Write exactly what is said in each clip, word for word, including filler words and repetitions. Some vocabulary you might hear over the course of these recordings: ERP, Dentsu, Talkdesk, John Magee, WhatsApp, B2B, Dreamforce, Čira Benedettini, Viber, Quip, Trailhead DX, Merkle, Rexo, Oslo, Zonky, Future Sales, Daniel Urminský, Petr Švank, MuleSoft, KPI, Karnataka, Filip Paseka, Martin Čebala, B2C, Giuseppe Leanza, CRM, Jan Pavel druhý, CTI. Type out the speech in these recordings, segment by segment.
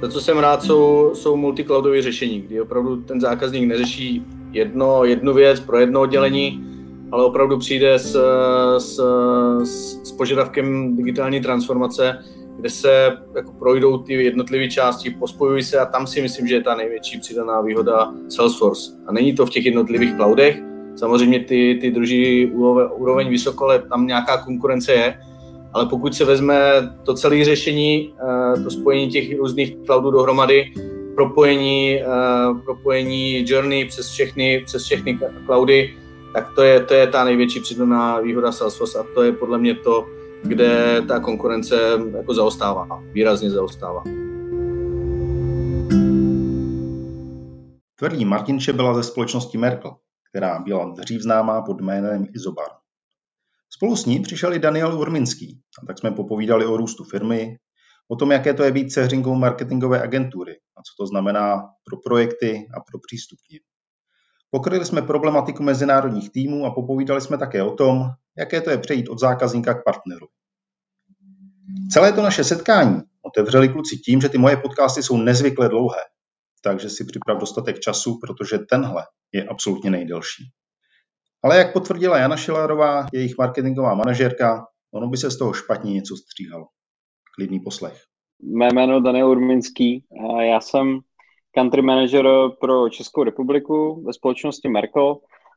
To, co jsem rád, jsou, jsou multicloudové řešení, kdy opravdu ten zákazník neřeší jedno, jednu věc pro jedno oddělení, ale opravdu přijde s, s, s požadavkem digitální transformace, kde se jako projdou ty jednotlivé části, pospojují se a tam si myslím, že je ta největší přidaná výhoda Salesforce. A není to v těch jednotlivých cloudech, samozřejmě ty, ty drží úroveň vysoko, ale tam nějaká konkurence je, ale pokud se vezme to celé řešení, to spojení těch různých cloudů dohromady, propojení, propojení journey přes všechny, přes všechny cloudy, tak to je, to je ta největší přidaná výhoda Salesforce a to je podle mě to, kde ta konkurence jako zaostává, výrazně zaostává. Tvrdí Martin Čebala ze společnosti Merkle, která byla dřív známá pod jménem Isobar. Spolu s ní přišel i Daniel Urminský, a tak jsme popovídali o růstu firmy, o tom, jaké to je být seřinkou marketingové agentury a co to znamená pro projekty a pro přístup k nim. Pokryli jsme problematiku mezinárodních týmů a popovídali jsme také o tom, jaké to je přejít od zákazníka k partneru. Celé to naše setkání otevřeli kluci tím, že ty moje podcasty jsou nezvykle dlouhé, takže si připrav dostatek času, protože tenhle je absolutně nejdelší. Ale jak potvrdila Jana Šilarová, jejich marketingová manažérka, ono by se z toho špatně něco stříhalo. Klidný poslech. Mé jméno je Daniel Urminský a já jsem country manager pro Českou republiku ve společnosti Merkle.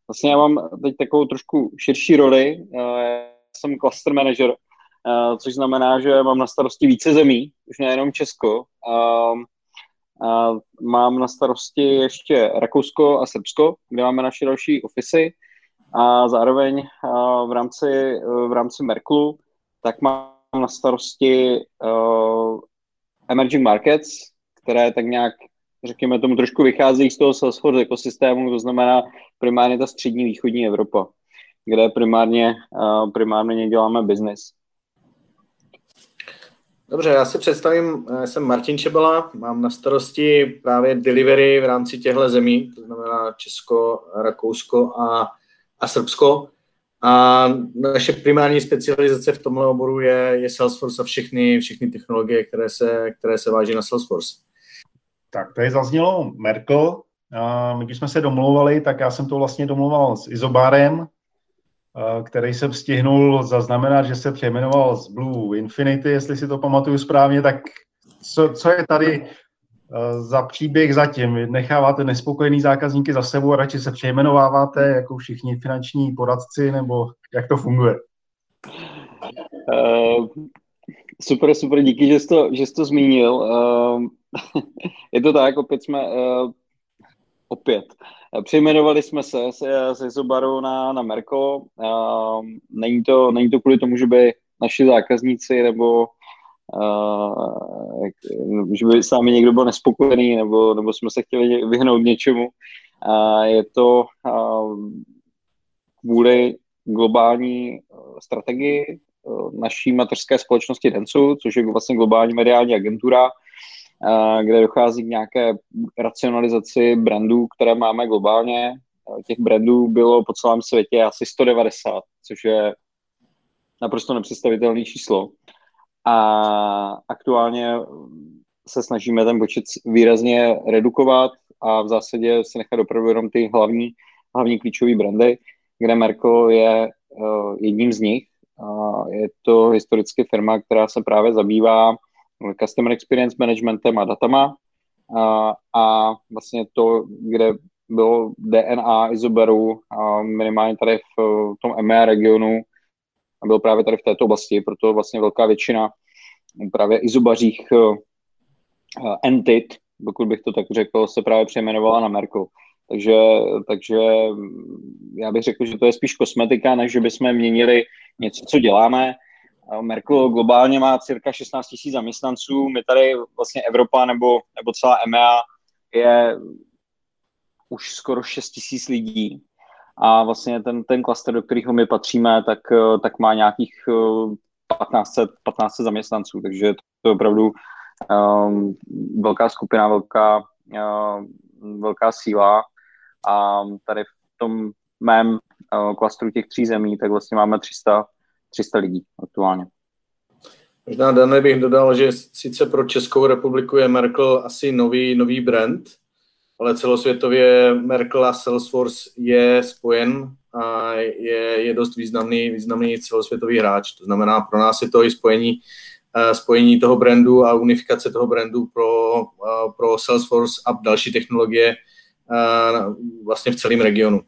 Vlastně já mám teď takovou trošku širší roli. Já jsem cluster manager, což znamená, že mám na starosti více zemí, už nejenom Česko. A mám na starosti ještě Rakousko a Srbsko, kde máme naše další ofisy. A zároveň v rámci, v rámci Merklu tak mám na starosti emerging markets, které tak nějak, řekněme tomu, trošku vychází z toho Salesforce ekosystému, to znamená primárně ta střední východní Evropa, kde primárně, primárně děláme business. Dobře, já si představím, já jsem Martin Čebala, mám na starosti právě delivery v rámci těchto zemí, to znamená Česko, Rakousko a, a Srbsko. A naše primární specializace v tomhle oboru je, je Salesforce a všechny, všechny technologie, které se, které se váží na Salesforce. Tak tady zaznělo Merkle. My když jsme se domlouvali, tak já jsem to vlastně domlouval s Isobarem, který jsem stihnul zaznamenat, že se přejmenoval z Blue Infinity, jestli si to pamatuju správně, tak co, co je tady za příběh zatím? Necháváte nespokojený zákazníky za sebou a radši se přejmenováváte jako všichni finanční poradci, nebo jak to funguje? Uh, super, super, díky, že jsi to, že jsi to zmínil. Uh, je to tak, opět jsme... Uh, Opět. Přejmenovali jsme se s Isobarou na, na Merkle. Není to, není to kvůli tomu, že by naši zákazníci nebo že by s námi někdo byl nespokojený nebo, nebo jsme se chtěli vyhnout něčemu. Je to kvůli globální strategii naší mateřské společnosti Dentsu, což je vlastně globální mediální agentura, kde dochází k nějaké racionalizaci brandů, které máme globálně. Těch brandů bylo po celém světě asi sto devadesát, což je naprosto nepředstavitelné číslo. A aktuálně se snažíme ten počet výrazně redukovat a v zásadě se nechat opravdu jenom ty hlavní, hlavní klíčové brandy, kde Merkle je jedním z nich. Je to historicky firma, která se právě zabývá customer experience managementem a datama a, a vlastně to, kde bylo D N A Isobaru a minimálně tady v, v tom EMEA regionu a bylo právě tady v této oblasti, proto vlastně velká většina právě Isobařích uh, entit, pokud bych to tak řekl, se právě přejmenovala na Merkle. Takže, takže já bych řekl, že to je spíš kosmetika, než že bychom měnili něco, co děláme. Merkle globálně má cirka šestnáct tisíc zaměstnanců, my tady vlastně Evropa nebo, nebo celá EMEA je už skoro šest tisíc lidí a vlastně ten, ten klaster, do kterého my patříme, tak, tak má nějakých patnáct set zaměstnanců, takže to je opravdu um, velká skupina, velká, uh, velká síla a tady v tom mém uh, klastru těch tří zemí, tak vlastně máme tři sta lidí aktuálně. Možná, Dane, bych dodal, že sice pro Českou republiku je Merkle asi nový, nový brand, ale celosvětově Merkle a Salesforce je spojen a je, je dost významný, významný celosvětový hráč. To znamená, pro nás je to i spojení, spojení toho brandu a unifikace toho brandu pro, pro Salesforce a další technologie vlastně v celém regionu.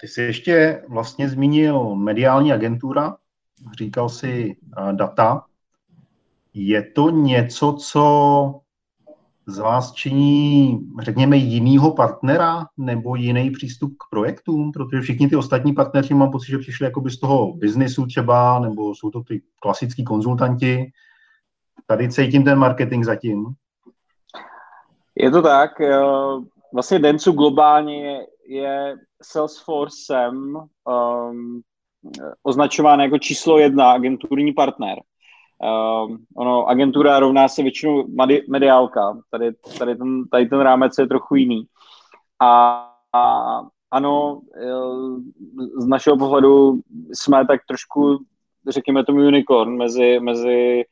Ty jsi ještě vlastně zmínil mediální agentura, říkal jsi data. Je to něco, co z vás činí, řekněme, jinýho partnera nebo jiný přístup k projektům? Protože všichni ty ostatní partneři, mám pocit, že přišli jakoby z toho biznesu třeba, nebo jsou to ty klasický konzultanti. Tady cítím ten marketing zatím. Je to tak. Vlastně Dentsu globálně je Salesforcem um, označován jako číslo jedna agenturní partner. Uh, ono, agentura rovná se většinou madi, mediálka, tady, tady, ten, tady ten rámec je trochu jiný. A, a ano, z našeho pohledu jsme tak trošku, řekněme tomu unicorn mezi, mezi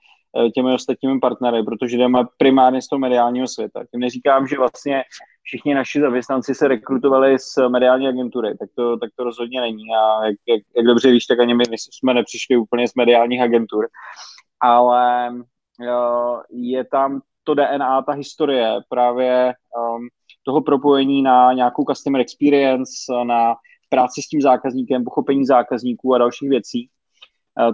těmi ostatními partnery, protože jdeme primárně z toho mediálního světa. Tím neříkám, že vlastně všichni naši zaměstnanci se rekrutovali z mediální agentury, tak to, tak to rozhodně není a jak, jak, jak dobře víš, tak ani my jsme nepřišli úplně z mediálních agentur. Ale je tam to D N A, ta historie právě toho propojení na nějakou customer experience, na práci s tím zákazníkem, pochopení zákazníků a dalších věcí.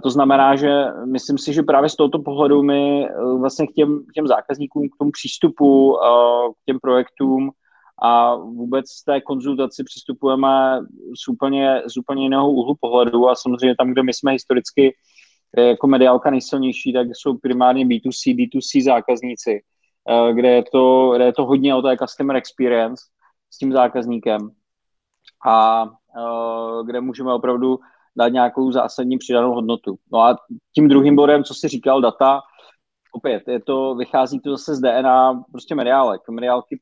To znamená, že myslím si, že právě z tohoto pohledu my vlastně k těm, těm zákazníkům, k tomu přístupu, k těm projektům a vůbec té konzultaci přistupujeme z úplně, z úplně jiného úhlu pohledu a samozřejmě tam, kde my jsme historicky jako mediálka nejsilnější, tak jsou primárně B two C, B two C zákazníci, kde je to, kde je to hodně o té customer experience s tím zákazníkem a kde můžeme opravdu dát nějakou zásadní přidanou hodnotu. No a tím druhým bodem, co jsi říkal, data, opět, je to, vychází to zase z D N A prostě mediálek. Mediálky,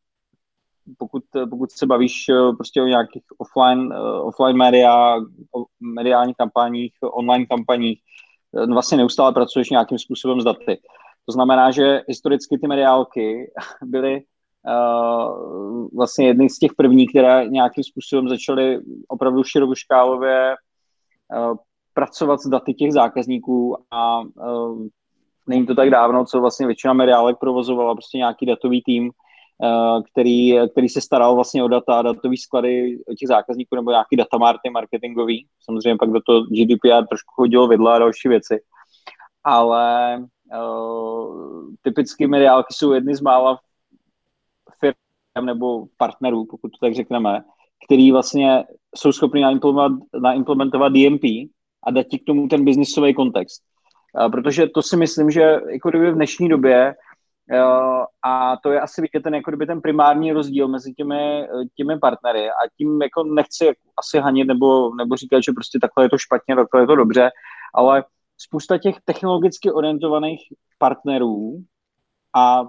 pokud, pokud se bavíš prostě o nějakých offline, offline media, o mediálních kampaních, online kampaních, vlastně neustále pracuješ nějakým způsobem s daty. To znamená, že historicky ty mediálky byly uh, vlastně jedny z těch prvních, které nějakým způsobem začaly opravdu širokoškálově uh, pracovat s daty těch zákazníků a uh, není to tak dávno, co vlastně většina mediálek provozovala prostě nějaký datový tým, uh, který, který se staral vlastně o data, datový sklady těch zákazníků nebo nějaký datamarty marketingový. Samozřejmě pak do toho G D P R trošku chodilo vidla a další věci. Ale uh, typicky mediálky jsou jedny z mála firm nebo partnerů, pokud to tak řekneme, který vlastně jsou schopni naimplementovat, naimplementovat D M P a dát ti k tomu ten biznisový kontext. Uh, protože to si myslím, že jako kdyby v dnešní době Uh, a to je asi vidět ten, jako kdyby ten primární rozdíl mezi těmi, těmi partnery a tím jako nechci asi hanit nebo, nebo říkat, že prostě takhle je to špatně, takhle je to dobře, ale spousta těch technologicky orientovaných partnerů a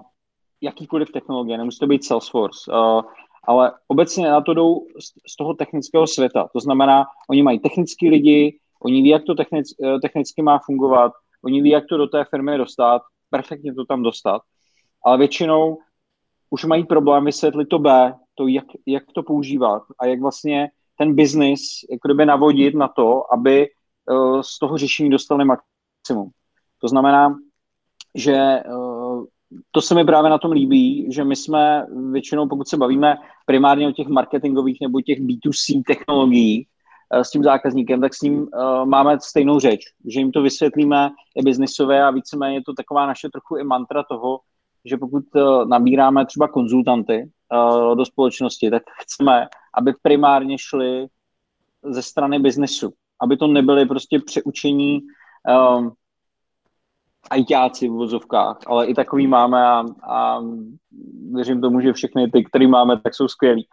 jakýkoliv technologie, nemusí to být Salesforce, uh, ale obecně na to jdou z, z toho technického světa, to znamená, oni mají technický lidi, oni ví, jak to technic, technicky má fungovat, oni ví, jak to do té firmy dostat, perfektně to tam dostat, ale většinou už mají problém vysvětlit to B, to jak, jak to používat a jak vlastně ten biznis jako kdyby navodit na to, aby uh, z toho řešení dostali maximum. To znamená, že uh, to se mi právě na tom líbí, že my jsme většinou, pokud se bavíme primárně o těch marketingových nebo těch B two C technologií uh, s tím zákazníkem, tak s ním uh, máme stejnou řeč, že jim to vysvětlíme i biznisové a víceméně je to taková naše trochu i mantra toho, že pokud nabíráme třeba konzultanty uh, do společnosti, tak chceme, aby primárně šli ze strany biznesu. Aby to nebyli prostě přeučení um, ajťáci v vozovkách, ale i takový máme a, a věřím tomu, že všechny ty, který máme, tak jsou skvělí.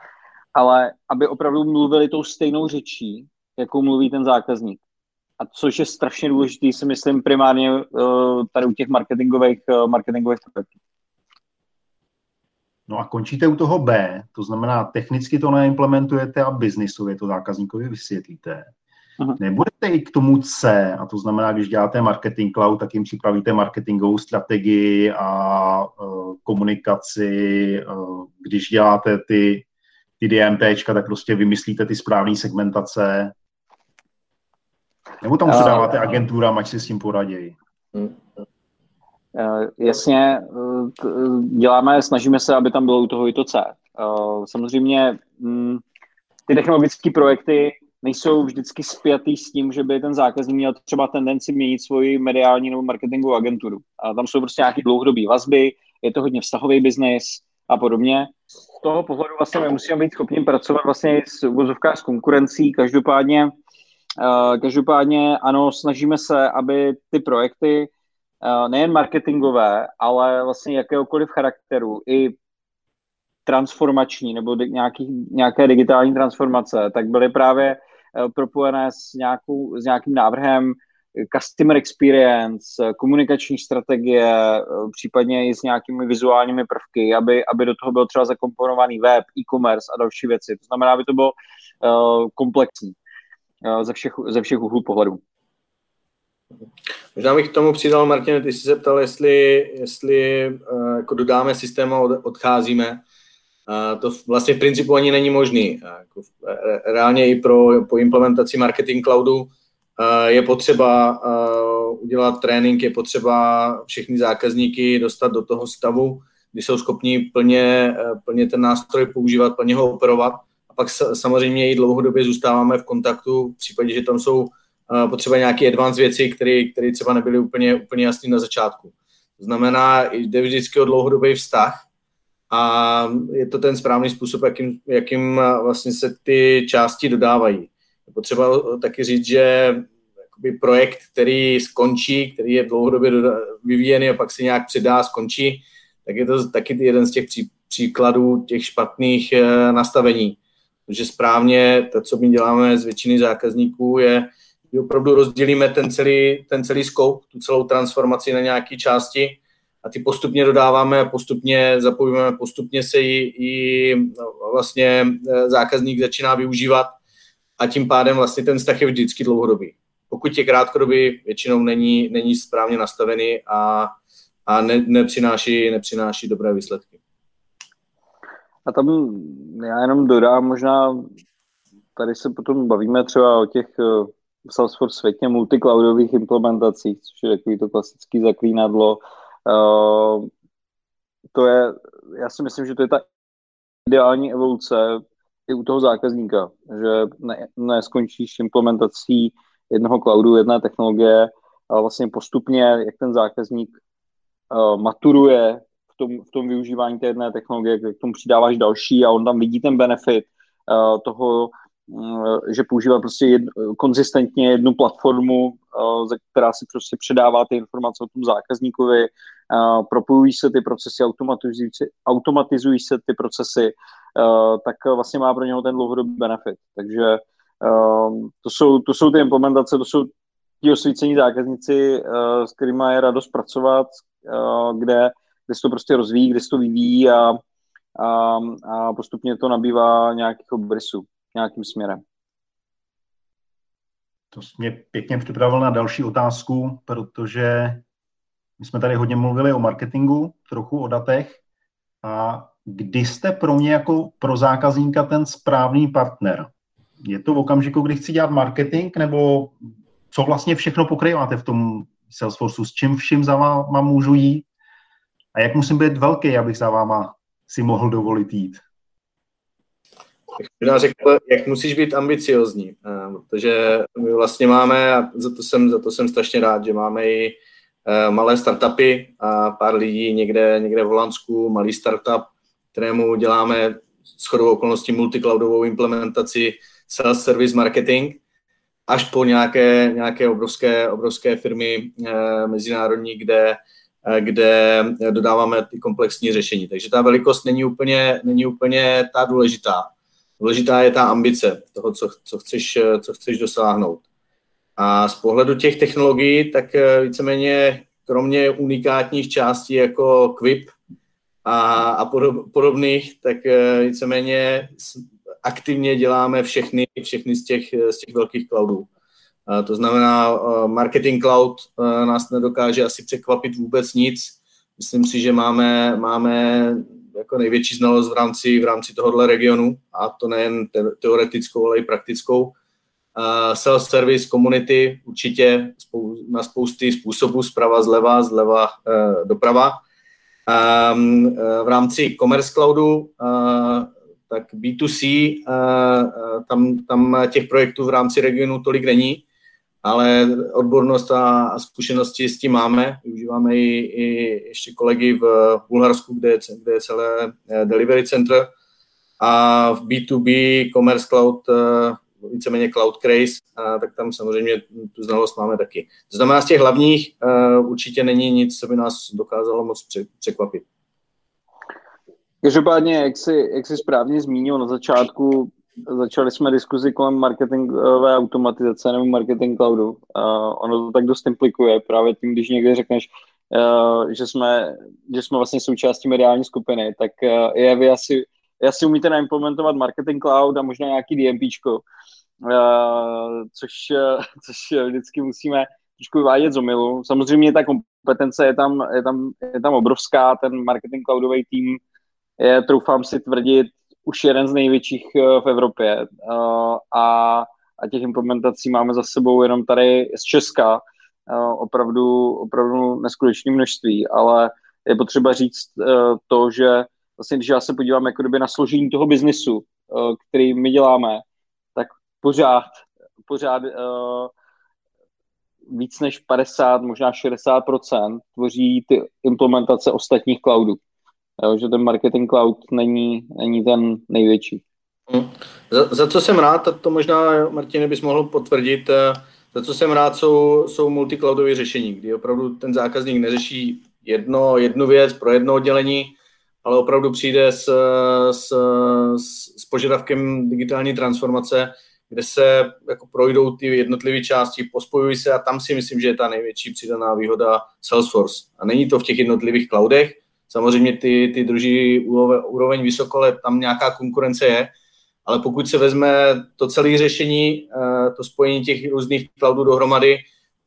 Ale aby opravdu mluvili tou stejnou řečí, jakou mluví ten zákazník. A což je strašně důležitý, si myslím, primárně uh, tady u těch marketingových uh, marketingových projektů. No a končíte u toho B, to znamená technicky to neimplementujete a biznisově to zákazníkovi vysvětlíte. Aha. Nebudete i k tomu C, a to znamená, když děláte Marketing Cloud, tak jim připravíte marketingovou strategii a uh, komunikaci. Uh, když děláte ty, ty DMPčka, tak prostě vymyslíte ty správné segmentace. Nebo tam předáváte agenturám, ať si s tím poradějí? Hmm. Uh, jasně, uh, děláme, snažíme se, aby tam bylo u toho i to C. Uh, samozřejmě um, ty technologické projekty nejsou vždycky spjatý s tím, že by ten zákazník měl třeba tendenci měnit svoji mediální nebo marketingovou agenturu. A tam jsou prostě nějaké dlouhodobé vazby, je to hodně vztahový biznis a podobně. Z toho pohledu vlastně my musíme být schopni pracovat vlastně s uvozovkách s konkurencí. Každopádně, uh, každopádně ano, snažíme se, aby ty projekty uh, nejen marketingové, ale vlastně jakéhokoliv charakteru i transformační nebo nějaký, nějaké digitální transformace, tak byly právě propojené s, nějakou, s nějakým návrhem customer experience, komunikační strategie, případně i s nějakými vizuálními prvky, aby, aby do toho byl třeba zakomponovaný web, e-commerce a další věci. To znamená, aby to bylo uh, komplexní uh, ze všech, ze všech úhlů pohledu. Možná bych k tomu přidal, Martin, ty jsi se ptal, jestli, jestli uh, jako dodáme systém a od, odcházíme. Uh, to vlastně v principu ani není možný. Uh, reálně i pro, po implementaci Marketing Cloudu uh, je potřeba uh, udělat trénink, je potřeba všechny zákazníky dostat do toho stavu, kdy jsou schopni plně, uh, plně ten nástroj používat, plně ho operovat. A pak s, samozřejmě i dlouhodobě zůstáváme v kontaktu, v případě, že tam jsou uh, potřeba nějaké advanced věci, které třeba nebyly úplně, úplně jasné na začátku. To znamená, jde vždycky o dlouhodobý vztah, a je to ten správný způsob, jakým, jakým vlastně se ty části dodávají. Je potřeba taky říct, že projekt, který skončí, který je dlouhodobě vyvíjený a pak se nějak předá, skončí, tak je to taky jeden z těch pří, příkladů těch špatných e, nastavení. Protože správně to, co my děláme z většiny zákazníků, je, že opravdu rozdělíme ten celý, ten celý scope, tu celou transformaci na nějaké části, a ty postupně dodáváme, postupně zapojíme, postupně se ji, ji vlastně zákazník začíná využívat a tím pádem vlastně ten vztah je vždycky dlouhodobý. Pokud je krátkodobý, většinou není, není správně nastavený a, a ne, nepřináší, nepřináší dobré výsledky. A tam já jenom dodám, možná tady se potom bavíme třeba o těch v Salesforce světě multicloudových implementacích, což je takový to klasický zaklínadlo. Uh, to je, já si myslím, že to je ta ideální evoluce i u toho zákazníka, že ne, neskončíš implementací jednoho cloudu, jedné technologie, ale vlastně postupně, jak ten zákazník uh, maturuje v tom, v tom využívání té jedné technologie, k tomu přidáváš další a on tam vidí ten benefit uh, toho, uh, že používá prostě jedno, konzistentně jednu platformu, uh, která si prostě předává ty informace o tom zákazníkovi, Uh, propojují se ty procesy, automatizují, automatizují se ty procesy, uh, tak vlastně má pro něho ten dlouhodobý benefit. Takže uh, to, jsou, to jsou ty implementace, to jsou ti osvícení zákazníci, uh, s kterými je radost pracovat, uh, kde, kde se to prostě rozvíjí, kde se to vyvíjí a, a, a postupně to nabývá nějakých obrysů, nějakým směrem. To mě pěkně připravil na další otázku, protože my jsme tady hodně mluvili o marketingu, trochu o datech. A kdy jste pro mě jako pro zákazníka ten správný partner? Je to v okamžiku, kdy chci dělat marketing, nebo co vlastně všechno pokryváte v tom Salesforceu? S čím vším za váma můžu jít? A jak musím být velký, abych za váma si mohl dovolit jít? Já řekl, jak musíš být ambiciozní, protože my vlastně máme, a za to jsem, za to jsem strašně rád, že máme i malé startupy a pár lidí někde, někde v Holandsku, malý startup, kterému děláme shodou okolností multicloudovou implementaci sales service marketing, až po nějaké, nějaké obrovské, obrovské firmy eh, mezinárodní, kde, eh, kde dodáváme ty komplexní řešení. Takže ta velikost není úplně, není úplně ta důležitá. Důležitá je ta ambice toho, co, co, chceš, co chceš dosáhnout. A z pohledu těch technologií, tak víceméně kromě unikátních částí jako Quip a, a podobných, tak víceméně aktivně děláme všechny, všechny z těch, z těch velkých cloudů. To znamená, Marketing Cloud nás nedokáže asi překvapit vůbec nic. Myslím si, že máme, máme jako největší znalost v rámci, v rámci tohohle regionu, a to nejen teoretickou, ale i praktickou. Self-service, community, určitě na spousty způsobů, zprava zleva, zleva doprava. V rámci Commerce Cloudu, tak bé dvě cé, tam, tam těch projektů v rámci regionu tolik není, ale odbornost a zkušenosti s tím máme. Využíváme i, i ještě kolegy v Bulharsku, kde je, kde je celé delivery center. A v bé dvě bé Commerce Cloud, víceméně Cloud Craze, tak tam samozřejmě tu znalost máme taky. To znamená, z těch hlavních určitě není nic, co by nás dokázalo moc překvapit. Každopádně, jak jsi, jak jsi správně zmínil na začátku, začali jsme diskuzi kolem marketingové automatizace nebo marketing cloudu. Uh, ono to tak dost implikuje právě tím, když někde řekneš, uh, že, jsme, že jsme vlastně součástí mediální skupiny, tak uh, je, vy asi, asi umíte naimplementovat marketing cloud a možná nějaký DMPčko, uh, což, uh, což vždycky musíme trošku vyvádět z omylu. Samozřejmě ta kompetence je tam, je tam, je tam obrovská, ten marketing cloudový tým je, troufám si tvrdit, už jeden z největších v Evropě a, a těch implementací máme za sebou jenom tady z Česka opravdu, opravdu neskutečné množství, ale je potřeba říct to, že vlastně, když já se podívám jako kdyby na složení toho biznisu, který my děláme, tak pořád, pořád víc než padesát, možná šedesát procent tvoří ty implementace ostatních cloudů. Jo, že ten marketing cloud není, není ten největší. Hmm. Za, za co jsem rád, a to možná, Martine, bys mohl potvrdit, za co jsem rád, jsou, jsou multicloudové řešení, kdy opravdu ten zákazník neřeší jedno, jednu věc pro jedno oddělení, ale opravdu přijde s, s, s požadavkem digitální transformace, kde se jako projdou ty jednotlivé části, pospojují se, a tam si myslím, že je ta největší přidaná výhoda Salesforce. A není to v těch jednotlivých cloudech. Samozřejmě ty, ty drží úroveň vysoko, ale tam nějaká konkurence je. Ale pokud se vezme to celé řešení, to spojení těch různých cloudů dohromady,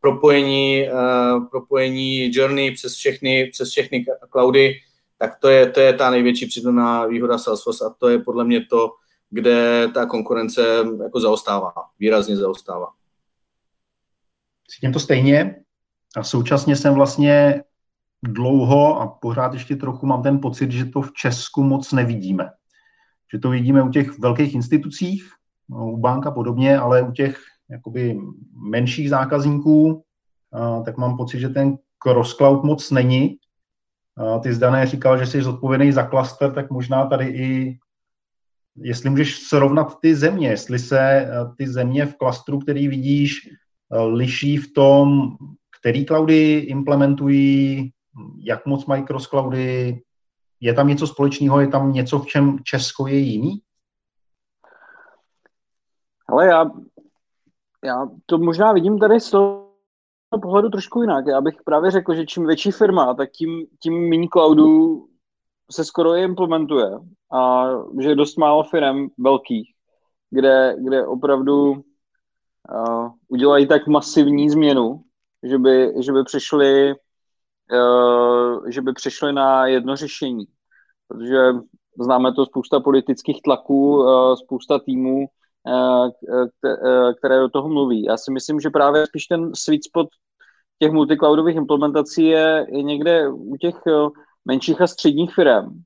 propojení, propojení journey přes všechny, přes všechny cloudy, tak to je, to je ta největší přidaná výhoda Salesforce, a to je podle mě to, kde ta konkurence jako zaostává, výrazně zaostává. Cítím to stejně a současně jsem vlastně dlouho a pořád ještě trochu mám ten pocit, že to v Česku moc nevidíme. Že to vidíme u těch velkých institucích, u bank a podobně, ale u těch jakoby menších zákazníků, tak mám pocit, že ten cross-cloud moc není. Ty zdané říkal, že jsi zodpovědný za klaster, tak možná tady i, jestli můžeš srovnat ty země, jestli se ty země v klastru, který vidíš, liší v tom, který cloudy implementují, jak moc mají cross-cloudy, je tam něco společného, je tam něco, v čem Česko je jiný? Ale já, já to možná vidím tady z toho pohledu trošku jinak. Já bych právě řekl, že čím větší firma, tak tím, tím méně cloudů se skoro je implementuje. A že je dost málo firm velkých, kde, kde opravdu uh, udělají tak masivní změnu, že by, že by přišli že by přišli na jedno řešení, protože známe to spousta politických tlaků, spousta týmů, které do toho mluví. Já si myslím, že právě spíš ten sweet spot těch multicloudových implementací je, je někde u těch menších a středních firm,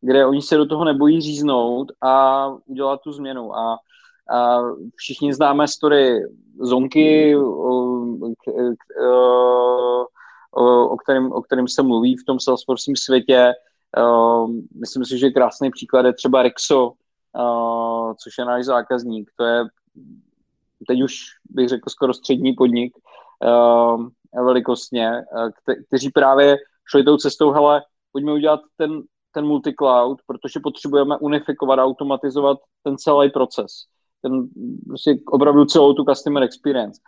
kde oni se do toho nebojí říznout a udělat tu změnu. A, a všichni známe story Zonky, o kterém, o kterém se mluví v tom Salesforce světě. Uh, myslím si, že krásný příklad je třeba Rexo, uh, což je náš zákazník. To je teď už, bych řekl, skoro střední podnik uh, velikostně, uh, kte- kteří právě šli tou cestou, hele, pojďme udělat ten, ten multicloud, protože potřebujeme unifikovat a automatizovat ten celý proces. Ten, prostě opravdu celou tu customer experience.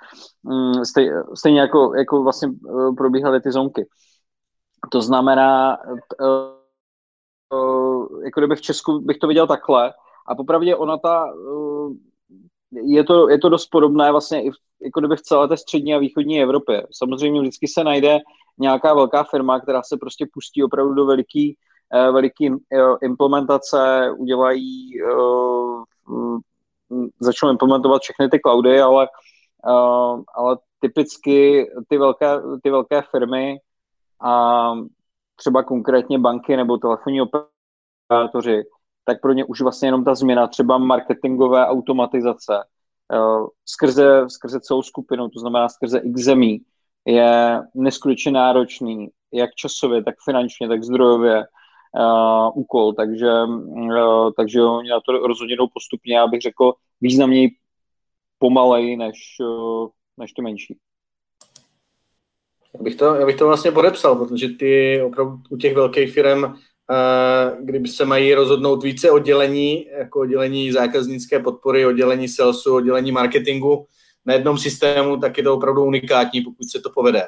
Stej, stejně jako, jako vlastně probíhaly ty zonky. To znamená, jako kdybych v Česku bych to viděl takhle, a popravdě ona ta je to, je to dost podobné vlastně i v, jako kdyby v celé té střední a východní Evropě. Samozřejmě vždycky se najde nějaká velká firma, která se prostě pustí opravdu do veliký, eh, veliký eh, implementace, udělají, eh, začnou implementovat všechny ty cloudy, ale, eh, ale typicky ty velké, ty velké firmy a třeba konkrétně banky nebo telefonní operátoři, tak pro ně už vlastně jenom ta změna třeba marketingové automatizace uh, skrze, skrze celou skupinu, to znamená skrze x zemí, je neskutečně náročný, jak časově, tak finančně, tak zdrojově uh, úkol, takže, uh, takže oni na to rozhodně jdou postupně, já bych řekl, významněji pomaleji než, uh, než ty menší. Já bych, to, já bych to vlastně podepsal, protože ty opravdu u těch velkých firm, kdyby se mají rozhodnout více oddělení, jako oddělení zákaznické podpory, oddělení salesu, oddělení marketingu na jednom systému, tak je to opravdu unikátní, pokud se to povede.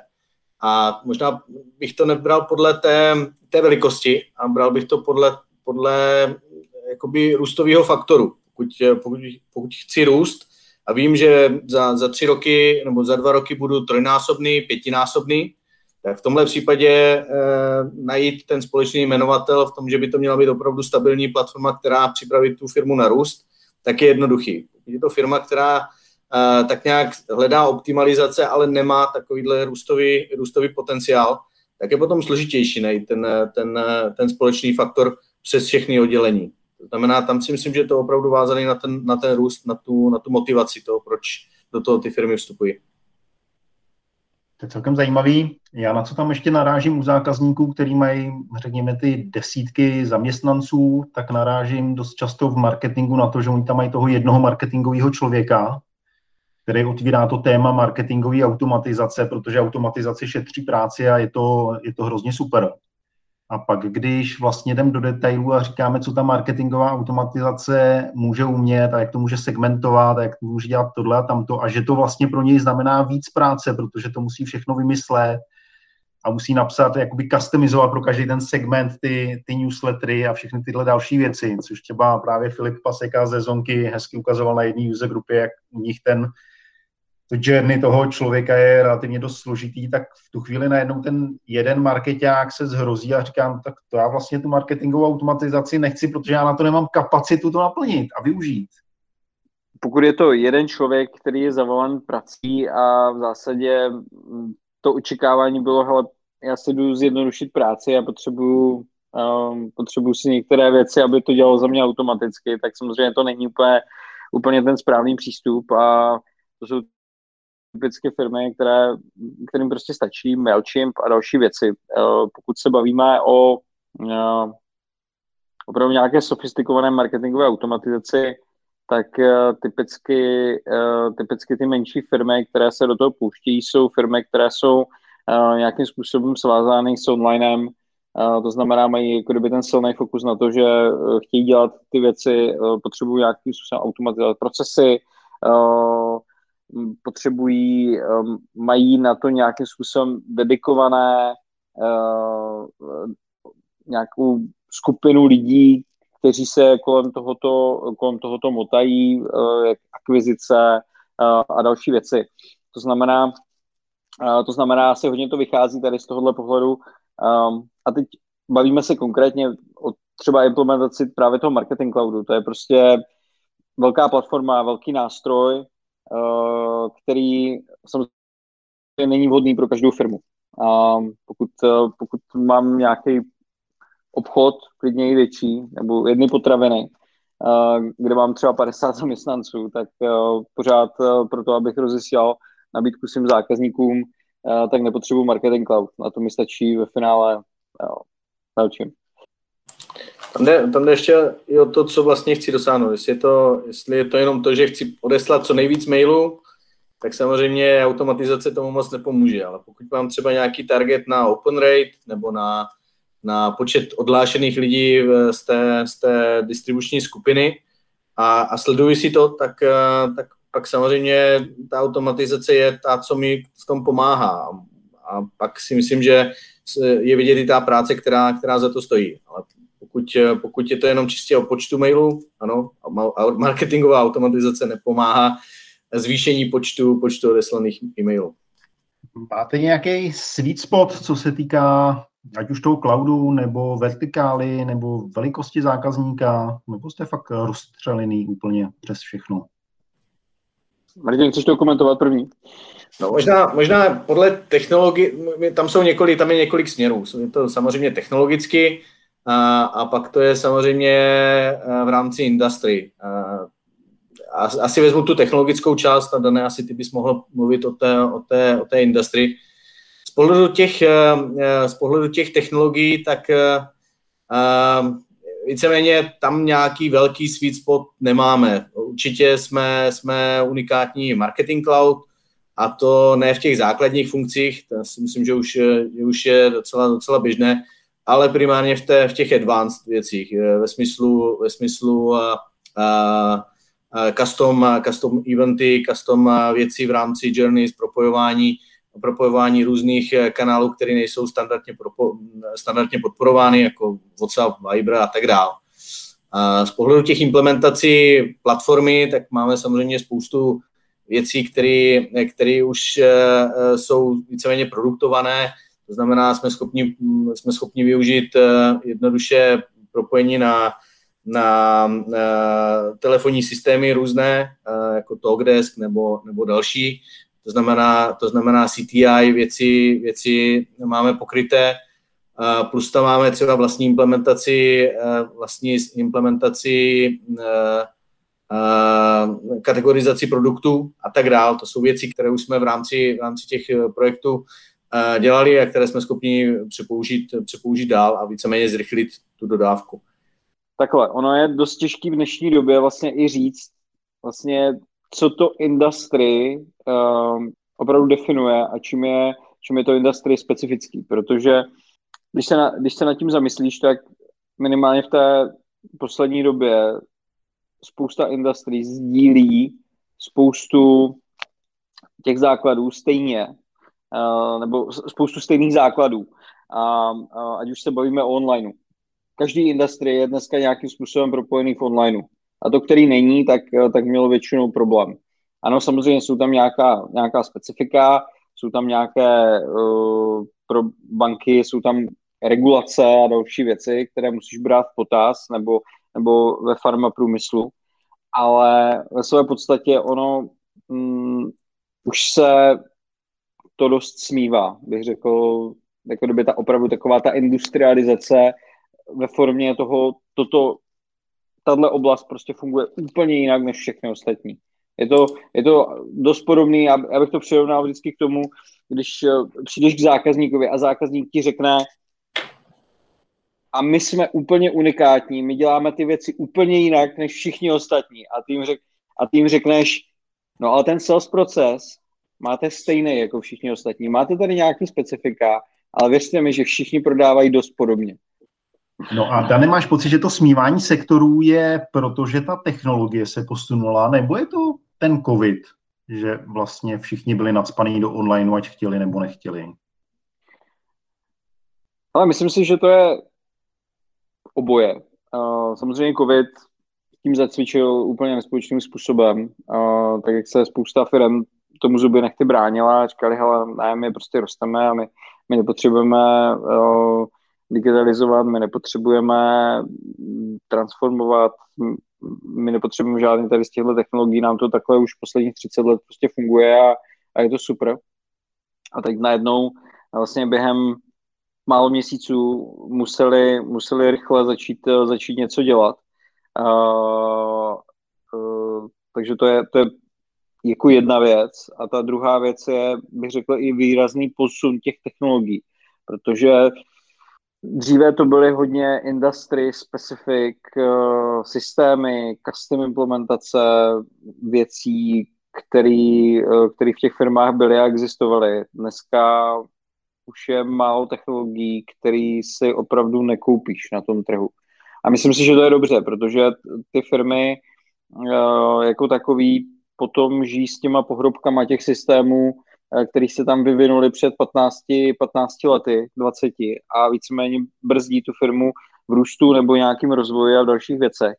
A možná bych to nebral podle té, té velikosti, a bral bych to podle, podle jakoby růstového faktoru. Pokud, pokud, pokud chci růst a vím, že za, za tři roky nebo za dva roky budu trojnásobný, pětinásobný, tak v tomhle případě eh, najít ten společný jmenovatel v tom, že by to měla být opravdu stabilní platforma, která připraví tu firmu na růst, tak je jednoduchý. Je to firma, která eh, tak nějak hledá optimalizace, ale nemá takovýhle růstový, růstový potenciál, tak je potom složitější najít ten, ten, ten společný faktor přes všechny oddělení. To znamená, tam si myslím, že je to opravdu vázané na ten, na ten růst, na tu, na tu motivaci toho, proč do toho ty firmy vstupují. To je celkem zajímavý. Já na co tam ještě narážím u zákazníků, který mají, řekněme, ty desítky zaměstnanců, tak narážím dost často v marketingu na to, že oni tam mají toho jednoho marketingového člověka, který otvírá to téma marketingové automatizace, protože automatizace šetří práci a je to, je to hrozně super. A pak, když vlastně jdem do detailů a říkáme, co ta marketingová automatizace může umět a jak to může segmentovat a jak to může dělat tohle a tamto a že to vlastně pro něj znamená víc práce, protože to musí všechno vymyslet a musí napsat, jakoby customizovat pro každý ten segment ty, ty newslettery a všechny tyhle další věci, což třeba právě Filip Paseka ze Zonky hezky ukazoval na jedné user grupě, jak u nich ten to journey toho člověka je relativně dost složitý, tak v tu chvíli najednou ten jeden marketák se zhrozí a říkám, tak to já vlastně tu marketingovou automatizaci nechci, protože já na to nemám kapacitu to naplnit a využít. Pokud je to jeden člověk, který je zavolán prací a v zásadě to očekávání bylo, hele, já si jdu zjednodušit práci, já potřebuju, um, potřebuju si některé věci, aby to dělalo za mě automaticky, tak samozřejmě to není úplně, úplně ten správný přístup a to jsou typicky firmy, které, kterým prostě stačí MailChimp a další věci. Pokud se bavíme o opravdu nějaké sofistikované marketingové automatizaci, tak typicky, typicky ty menší firmy, které se do toho pouštějí, jsou firmy, které jsou nějakým způsobem svázány s onlinem, to znamená, mají jako kdyby ten silný fokus na to, že chtějí dělat ty věci, potřebují nějakým způsobem automatizovat procesy, potřebují, mají na to nějakým způsobem dedikované nějakou skupinu lidí, kteří se kolem tohoto, kolem tohoto motají, akvizice a další věci. To znamená, to znamená, asi hodně to vychází tady z tohohle pohledu. A teď bavíme se konkrétně o třeba implementaci právě toho Marketing Cloudu. To je prostě velká platforma, velký nástroj, který samozřejmě není vhodný pro každou firmu. A pokud, pokud mám nějaký obchod, klidně i větší, nebo jedny potraviny, kde mám třeba padesát zaměstnanců, tak pořád pro to, abych rozesílal nabídku svým zákazníkům, tak nepotřebuji Marketing Cloud. Na to mi stačí ve finále dalším. Tam jde, tam jde ještě i o to, co vlastně chci dosáhnout. Jestli je to, jestli je to jenom to, že chci odeslat co nejvíc mailů, tak samozřejmě automatizace tomu moc nepomůže, ale pokud mám třeba nějaký target na open rate nebo na, na počet odhlášených lidí z té, z té distribuční skupiny a, a sleduji si to, tak, tak pak samozřejmě ta automatizace je ta, co mi v tom pomáhá. A pak si myslím, že je vidět i ta práce, která, která za to stojí. Ale Pokud, pokud je to jenom čistě o počtu mailů, ano, marketingová automatizace nepomáhá zvýšení počtu, počtu odeslaných e-mailů. Máte nějaký sweet spot, co se týká ať už toho cloudu, nebo vertikály, nebo velikosti zákazníka, nebo jste fakt rozstřelený úplně přes všechno? Martin, chceš to komentovat první? No, možná, možná podle technologie, tam jsou několik, tam je několik směrů. Je to samozřejmě technologicky a, a pak to je samozřejmě v rámci industry. A, asi vezmu tu technologickou část a Dané, asi ty bys mohl mluvit o té, o té, o té industry. Z pohledu těch, z pohledu těch technologií, tak víceméně tam nějaký velký sweet spot nemáme. Určitě jsme, jsme unikátní Marketing Cloud, a to ne v těch základních funkcích, to si myslím, že už, že už je docela, docela běžné, ale primárně v, té, v těch advanced věcích, ve smyslu, ve smyslu a, a, a custom, custom eventy, custom věcí v rámci journeys, propojování, propojování různých kanálů, které nejsou standardně, propo, standardně podporovány, jako WhatsApp, Viber a tak dále. A z pohledu těch implementací platformy, tak máme samozřejmě spoustu věcí, které už uh, jsou víceméně produktované, to znamená, jsme schopni, jsme schopni využít uh, jednoduše propojení na, na uh, telefonní systémy různé, uh, jako Talkdesk nebo, nebo další, to znamená, to znamená C T I, věci, věci máme pokryté, uh, plus tam máme třeba vlastní implementaci, uh, vlastní implementaci uh, kategorizaci produktů a tak dál. To jsou věci, které už jsme v rámci, v rámci těch projektů dělali a které jsme schopni přepoužít, přepoužít dál a víceméně zrychlit tu dodávku. Takhle, ono je dost těžký v dnešní době vlastně i říct, vlastně, co to industry um, opravdu definuje a čím je, čím je to industry specifický, protože když se, na, když se nad tím zamyslíš, tak minimálně v té poslední době spousta industry sdílí spoustu těch základů stejně, nebo spoustu stejných základů, ať už se bavíme o onlineu. Každý industry je dneska nějakým způsobem propojený v onlineu. A to, který není, tak, tak mělo většinou problém. Ano, samozřejmě jsou tam nějaká, nějaká specifika, jsou tam nějaké uh, pro banky, jsou tam regulace a další věci, které musíš brát v potaz, nebo nebo ve farmaprůmyslu, ale ve své podstatě ono mm, už se to dost smívá, bych řekl, jako kdyby ta opravdu taková ta industrializace ve formě toho, toto, tato oblast prostě funguje úplně jinak než všechny ostatní. Je to, je to dost podobný, já, já bych to přirovnal vždycky k tomu, když přijdeš k zákazníkovi a zákazník ti řekne: a my jsme úplně unikátní, my děláme ty věci úplně jinak než všichni ostatní. A ty jim, řek, a ty jim řekneš, no ale ten sales proces máte stejný jako všichni ostatní. Máte tady nějaký specifika, ale věřte mi, že všichni prodávají dost podobně. No a Dane, máš pocit, že to smívání sektorů je, protože ta technologie se posunula, nebo je to ten covid, že vlastně všichni byli nacpaní do online, ať chtěli nebo nechtěli? Ale myslím si, že to je oboje. Uh, samozřejmě covid tím zacvičil úplně nespolečným způsobem, uh, tak jak se spousta firm tomu zuby nechty bránila a říkali, hele, ne, my prostě rosteme a my, my nepotřebujeme uh, digitalizovat, my nepotřebujeme transformovat, my nepotřebujeme žádný tady z těchto technologií, nám to takhle už posledních třicet let prostě funguje a, a je to super. A tak najednou vlastně během málo měsíců museli, museli rychle začít, začít něco dělat. Uh, uh, takže to je, to je jako jedna věc. A ta druhá věc je, bych řekl, i výrazný posun těch technologií. Protože dříve to byly hodně industry-specific uh, systémy, custom implementace věcí, které uh, v těch firmách byly a existovaly. Dneska už je málo technologií, které si opravdu nekoupíš na tom trhu. A myslím si, že to je dobře, protože ty firmy jako takový potom žijí s těma pohrobkama těch systémů, který se tam vyvinuli před patnácti lety, dvaceti, a víceméně brzdí tu firmu v růstu nebo nějakým rozvoji a v dalších věcech.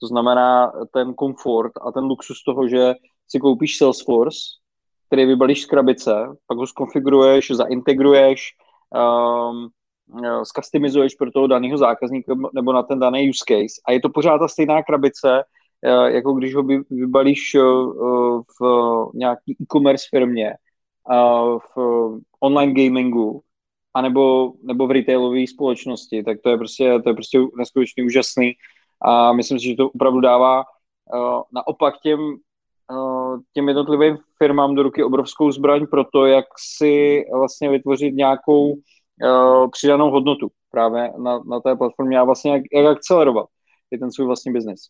To znamená ten komfort a ten luxus toho, že si koupíš Salesforce, který vybalíš z krabice, pak ho skonfiguruješ, zaintegruješ, um, zkustomizuješ pro toho daného zákazníka nebo na ten daný use case. A je to pořád ta stejná krabice, jako když ho vybalíš v nějaký e-commerce firmě, v online gamingu, anebo, nebo v retailové společnosti. Tak to je prostě, to je prostě neskutečně úžasný. A myslím si, že to opravdu dává naopak těm, těm jednotlivým firmám do ruky obrovskou zbraň pro to, jak si vlastně vytvořit nějakou přidanou hodnotu právě na, na té platformě a vlastně jak, jak akcelerovat je ten svůj vlastní biznis.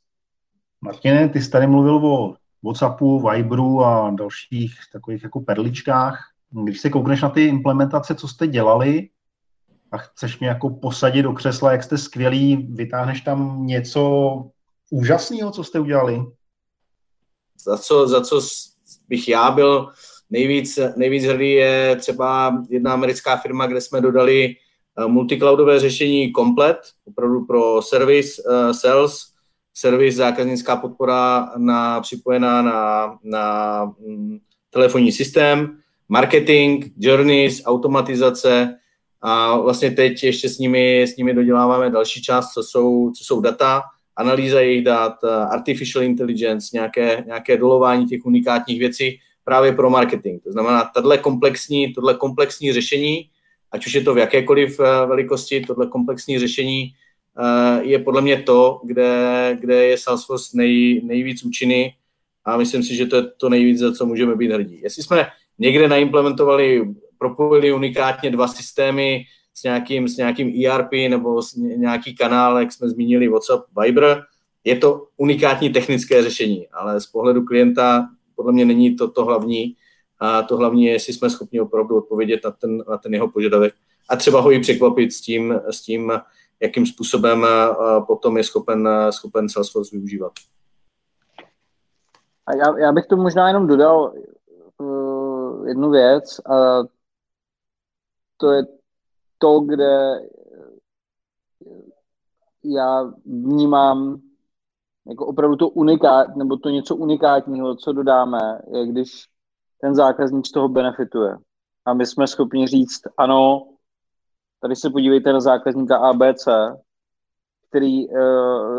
Martine, ty jsi tady mluvil o WhatsAppu, Viberu a dalších takových jako perličkách. Když se koukneš na ty implementace, co jste dělali a chceš mě jako posadit do křesla, jak jste skvělí, vytáhneš tam něco úžasného, co jste udělali? Za co, za co bych já byl nejvíc, nejvíc hrdý je třeba jedna americká firma, kde jsme dodali multicloudové řešení komplet, opravdu pro service, uh, sales, servis, zákaznická podpora na, připojená na, na mm, telefonní systém, marketing, journeys, automatizace a vlastně teď ještě s nimi, s nimi doděláváme další část, co jsou, co jsou data, analýza jejich dat, artificial intelligence, nějaké, nějaké dolování těch unikátních věcí právě pro marketing. To znamená, tohle komplexní, tohle komplexní řešení, ať už je to v jakékoliv velikosti, tohle komplexní řešení je podle mě to, kde, kde je Salesforce nej, nejvíc účinný a myslím si, že to je to nejvíc, za co můžeme být hrdí. Jestli jsme někde naimplementovali, propojili unikátně dva systémy s nějakým, s nějakým E R P nebo s nějaký kanál, jak jsme zmínili WhatsApp, Viber, je to unikátní technické řešení, ale z pohledu klienta podle mě není to to hlavní a to hlavní je, jestli jsme schopni opravdu odpovědět na ten, na ten jeho požadavek a třeba ho i překvapit s tím, s tím jakým způsobem potom je schopen, schopen Salesforce využívat. A já, já bych to možná jenom dodal uh, jednu věc a to je to, kde já vnímám jako opravdu to unikát, nebo to něco unikátního, co dodáme, je když ten zákazník z toho benefituje. A my jsme schopni říct, ano, tady se podívejte na zákazníka A B C, který,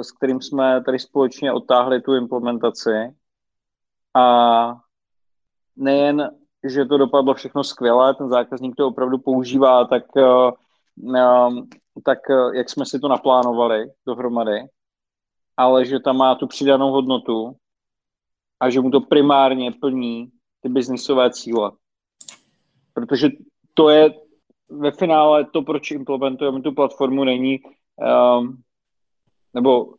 s kterým jsme tady společně odtáhli tu implementaci. A nejen, že to dopadlo všechno skvěle, ten zákazník to opravdu používá tak, tak jak jsme si to naplánovali dohromady, ale že tam má tu přidanou hodnotu a že mu to primárně plní ty biznisové cíle. Protože to je ve finále to, proč implementujeme tu platformu, není, um, nebo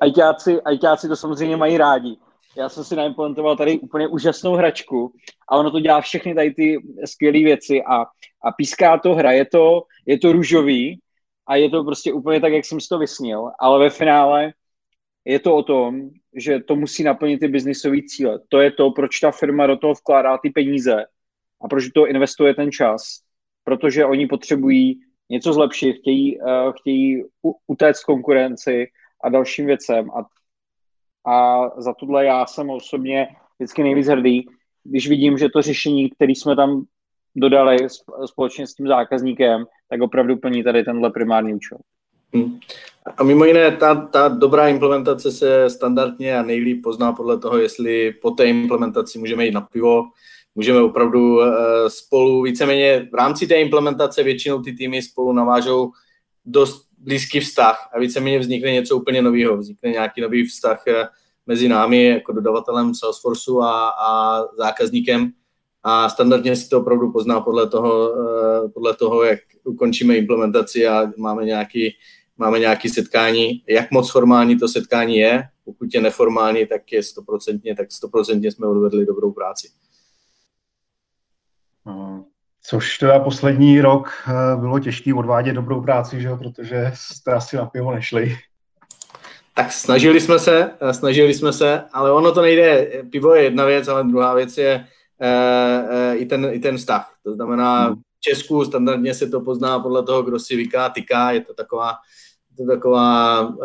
ajťáci, ajťáci to samozřejmě mají rádi. Já jsem si naimplementoval tady úplně úžasnou hračku a ono to dělá všechny tady ty skvělé věci a, a píská to, hraje to, je to růžový a je to prostě úplně tak, jak jsem si to vysnil, ale ve finále je to o tom, že to musí naplnit ty biznisové cíle. To je to, proč ta firma do toho vkládá ty peníze a proč to investuje ten čas. Protože oni potřebují něco zlepšit, chtějí, uh, chtějí utéct konkurenci a dalším věcem. A, a za tohle já jsem osobně vždycky nejvíc hrdý, když vidím, že to řešení, které jsme tam dodali společně s tím zákazníkem, tak opravdu plní tady tenhle primární účel. Hmm. A mimo jiné, ta, ta dobrá implementace se standardně a nejlíp pozná podle toho, jestli po té implementaci můžeme jít na pivo, můžeme opravdu spolu, víceméně v rámci té implementace většinou ty týmy spolu navážou dost blízký vztah a víceméně vznikne něco úplně nového, vznikne nějaký nový vztah mezi námi jako dodavatelem Salesforceu a, a zákazníkem a standardně si to opravdu pozná podle toho, podle toho, jak ukončíme implementaci a máme nějaký, máme nějaký setkání, jak moc formální to setkání je, pokud je neformální, tak je stoprocentně, tak stoprocentně jsme odvedli dobrou práci. Což teda poslední rok bylo těžký odvádět dobrou práci, že jo, protože jste asi na pivo nešli. Tak snažili jsme se, snažili jsme se, ale ono to nejde. Pivo je jedna věc, ale druhá věc je e, e, i, ten, i ten vztah. To znamená, v Česku standardně se to pozná podle toho, kdo si vyká, tyká, je to taková to taková, uh,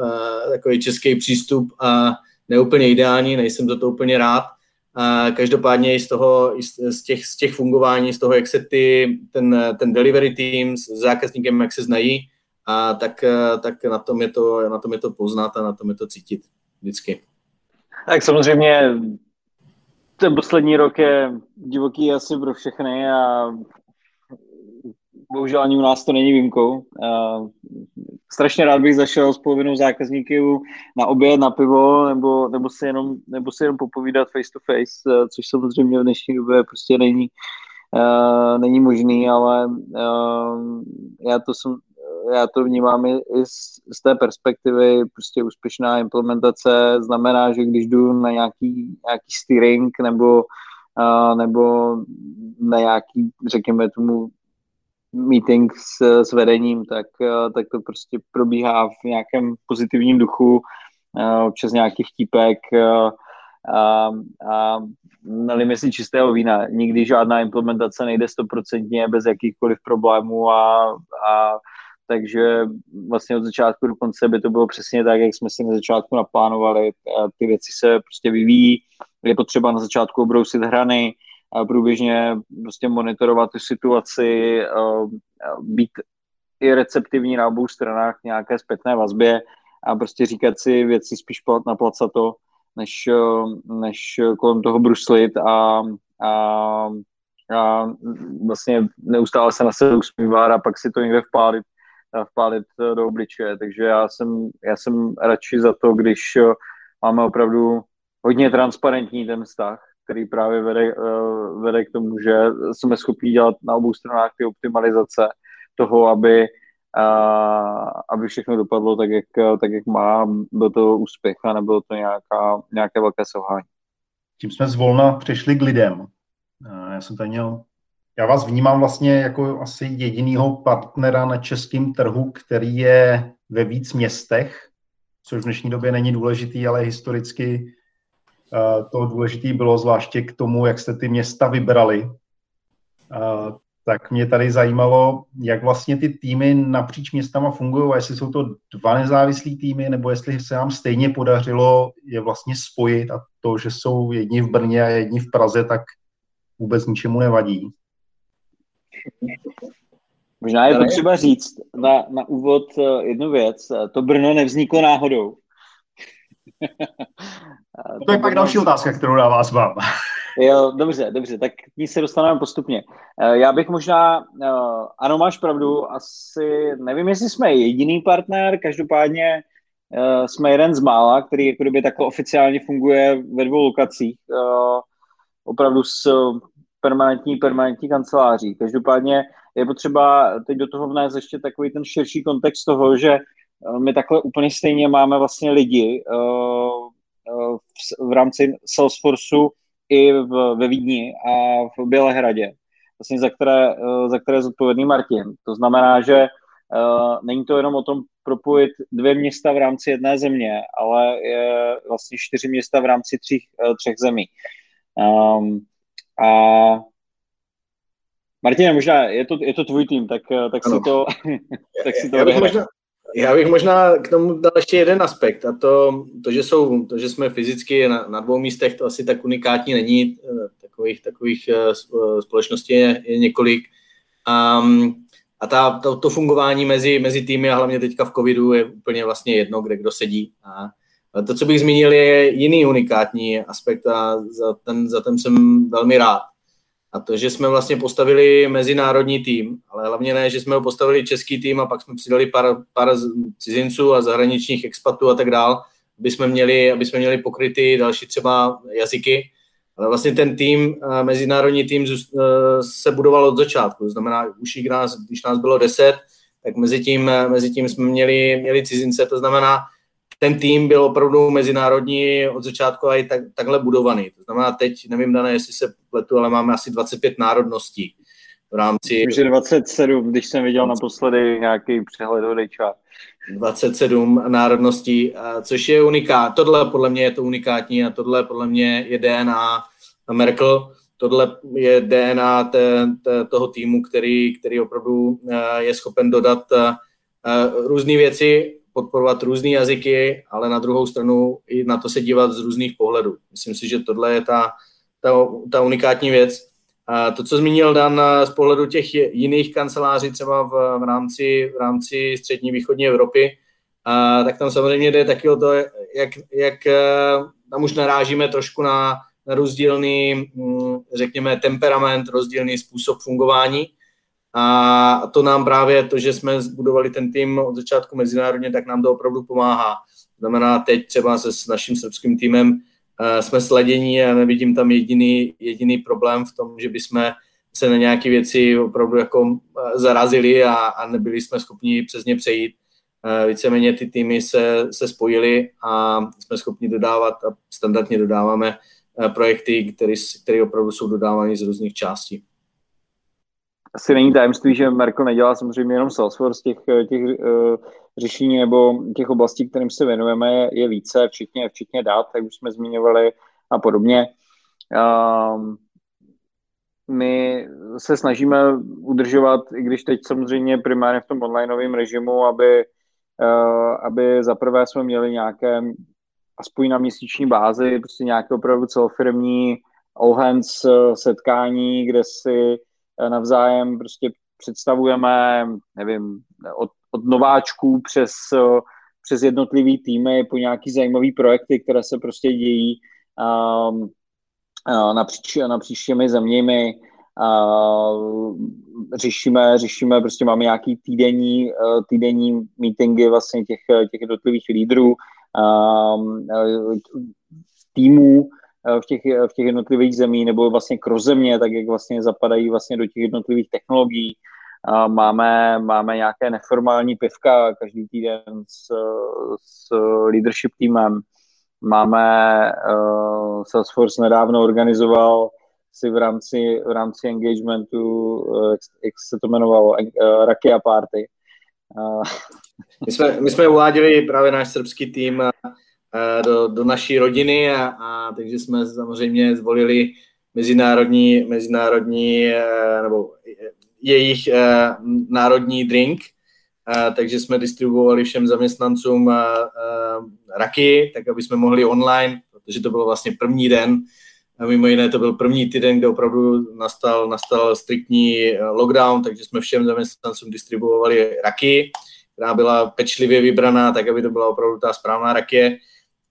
takový český přístup a neúplně ideální, nejsem za to úplně rád. Uh, každopádně i z toho, z těch, z těch fungování, z toho, jak se ty, ten, ten delivery team s zákazníkem, jak se znají, a tak, tak na tom je to, na tom je to poznat a na tom je to cítit vždycky. Tak samozřejmě ten poslední rok je divoký asi pro všechny a bohužel ani u nás to není výjimkou. Strašně rád bych zašel s polovinou zákazníků na oběd, na pivo, nebo, nebo, si jenom, nebo si jenom popovídat face to face, což samozřejmě v dnešní době prostě není, není možný, ale já to jsem Já to vnímám i z, z té perspektivy, prostě úspěšná implementace znamená, že když jdu na nějaký, nějaký steering nebo, uh, nebo na nějaký, řekněme tomu, meeting s, s vedením, tak, uh, tak to prostě probíhá v nějakém pozitivním duchu, uh, občas nějakých típek uh, a, a nalím si čistého vína. Nikdy žádná implementace nejde stoprocentně bez jakýchkoliv problémů a, a takže vlastně od začátku do konce by to bylo přesně tak, jak jsme si na začátku naplánovali. Ty věci se prostě vyvíjí, je potřeba na začátku obrousit hrany a průběžně prostě monitorovat tu situaci, být i receptivní na obou stranách nějaké zpětné vazbě a prostě říkat si věci spíš na placato, než, než kolem toho bruslit a, a, a vlastně neustále se na sebe usmívat a pak si to někde vpálit vpálit do obličeje, takže já jsem, já jsem radši za to, když máme opravdu hodně transparentní ten vztah, který právě vede, vede k tomu, že jsme schopni dělat na obou stranách ty optimalizace toho, aby, aby všechno dopadlo tak, jak, tak, jak má, byl to úspěch a nebylo to nějaká, nějaké velké selhání. Tím jsme zvolna přešli k lidem. Já jsem tady měl Já vás vnímám vlastně jako asi jedinýho partnera na českém trhu, který je ve víc městech, což v dnešní době není důležitý, ale historicky to důležité bylo, zvláště k tomu, jak jste ty města vybrali. Tak mě tady zajímalo, jak vlastně ty týmy napříč městama fungují, a jestli jsou to dva nezávislí týmy, nebo jestli se nám stejně podařilo je vlastně spojit a to, že jsou jedni v Brně a jedni v Praze, tak vůbec ničemu nevadí. Možná je potřeba říct na, na úvod jednu věc. To Brno nevzniklo náhodou. To je pak další otázka, kterou na vás mám. Jo, dobře, dobře, tak k ní se dostaneme postupně. Já bych možná, ano, máš pravdu, asi nevím, jestli jsme jediný partner, každopádně jsme jeden z mála, který jako kdyby takhle oficiálně funguje ve dvou lokacích. Opravdu s permanentní, permanentní kanceláří. Každopádně je potřeba teď do toho vnést ještě takový ten širší kontext toho, že my takhle úplně stejně máme vlastně lidi v rámci Salesforceu i ve Vídni a v Bělehradě, vlastně za které, za které je zodpovědný Martin. To znamená, že není to jenom o tom propojit dvě města v rámci jedné země, ale je vlastně čtyři města v rámci tří, třech zemí. Um, A Martine, možná je to, je to tvůj tým, tak, tak si to, tak si to já, bych možná, já bych možná k tomu dal ještě jeden aspekt. A to, to, že, jsou, to že jsme fyzicky na, na dvou místech, to asi tak unikátní není. Takových, takových společností je, je několik. Um, a ta, to, to fungování mezi, mezi týmy a hlavně teďka v covidu je úplně vlastně jedno, kde kdo sedí. A to, co bych zmínil, je jiný unikátní aspekt a za ten, za ten jsem velmi rád. A to, že jsme vlastně postavili mezinárodní tým, ale hlavně ne, že jsme ho postavili český tým a pak jsme přidali pár, pár cizinců a zahraničních expatů a tak dál, aby jsme měli, aby jsme měli pokryty další třeba jazyky. Ale vlastně ten tým, mezinárodní tým se budoval od začátku. To znamená, už i nás, když nás bylo deset, tak mezi tím, mezi tím jsme měli, měli cizince, to znamená, ten tým byl opravdu mezinárodní od začátku a i tak, takhle budovaný. To znamená teď, nevím, Dané, jestli se pletu, ale máme asi dvacet pět národností v rámci... Takže dvacet sedm, když jsem viděl naposledy nějaký přehledový čas. dvacet sedm národností, což je unikátní. Tohle podle mě je to unikátní a tohle podle mě je D N A Merkle. Tohle je D N A té, té, toho týmu, který, který opravdu je schopen dodat různé věci podporovat různý jazyky, ale na druhou stranu i na to se dívat z různých pohledů. Myslím si, že tohle je ta, ta, ta unikátní věc. A to, co zmínil Dan z pohledu těch jiných kanceláří, třeba v, v, rámci, v rámci střední východní Evropy, a, tak tam samozřejmě jde taky o to, jak, jak tam už narážíme trošku na, na rozdílný, řekněme, temperament, rozdílný způsob fungování. A to nám právě to, že jsme zbudovali ten tým od začátku mezinárodně, tak nám to opravdu pomáhá. Znamená, teď třeba se s naším srbským týmem uh, jsme sladění a nevidím tam jediný, jediný problém v tom, že bychom se na nějaké věci opravdu jako zarazili a, a nebyli jsme schopni přes ně přejít. Uh, víceméně ty týmy se, se spojily a jsme schopni dodávat a standardně dodáváme uh, projekty, které opravdu jsou dodávány z různých částí. Asi není tajemství, že Merkle nedělá samozřejmě jenom Salesforce, těch, těch uh, řešení nebo těch oblastí, kterým se věnujeme, je, je více, včetně, včetně dat, jak už jsme zmiňovali a podobně. Uh, my se snažíme udržovat, i když teď samozřejmě primárně v tom onlineovém režimu, aby, uh, aby zaprvé jsme měli nějaké, aspoň na měsíční bázi, prostě nějaké opravdu celofirmní all hands setkání, kde si navzájem prostě představujeme, nevím, od, od nováčků přes, přes jednotlivý týmy po nějaký zajímavý projekty, které se prostě dějí um, napříč, napříč těmi zeměmi. Uh, řešíme, řešíme, prostě máme nějaký týdenní, týdenní meetingy vlastně těch, těch jednotlivých lídrů, um, týmů, v těch, v těch jednotlivých zemí, nebo vlastně krozemě, tak jak vlastně zapadají vlastně do těch jednotlivých technologií. Máme, máme nějaké neformální pivka každý týden s, s leadership týmem. Máme, uh, Salesforce nedávno organizoval si v rámci, v rámci engagementu, uh, jak se to jmenovalo, uh, Rakia Party. Uh. My jsme, my jsme uváděli právě náš srbský tým Do, do naší rodiny a, a takže jsme samozřejmě zvolili mezinárodní, mezinárodní nebo jejich národní drink, a, takže jsme distribuovali všem zaměstnancům a, a, raky, tak aby jsme mohli online, protože to byl vlastně první den, a mimo jiné to byl první týden, kde opravdu nastal, nastal striktní lockdown, takže jsme všem zaměstnancům distribuovali raky, která byla pečlivě vybraná, tak aby to byla opravdu ta správná rakie.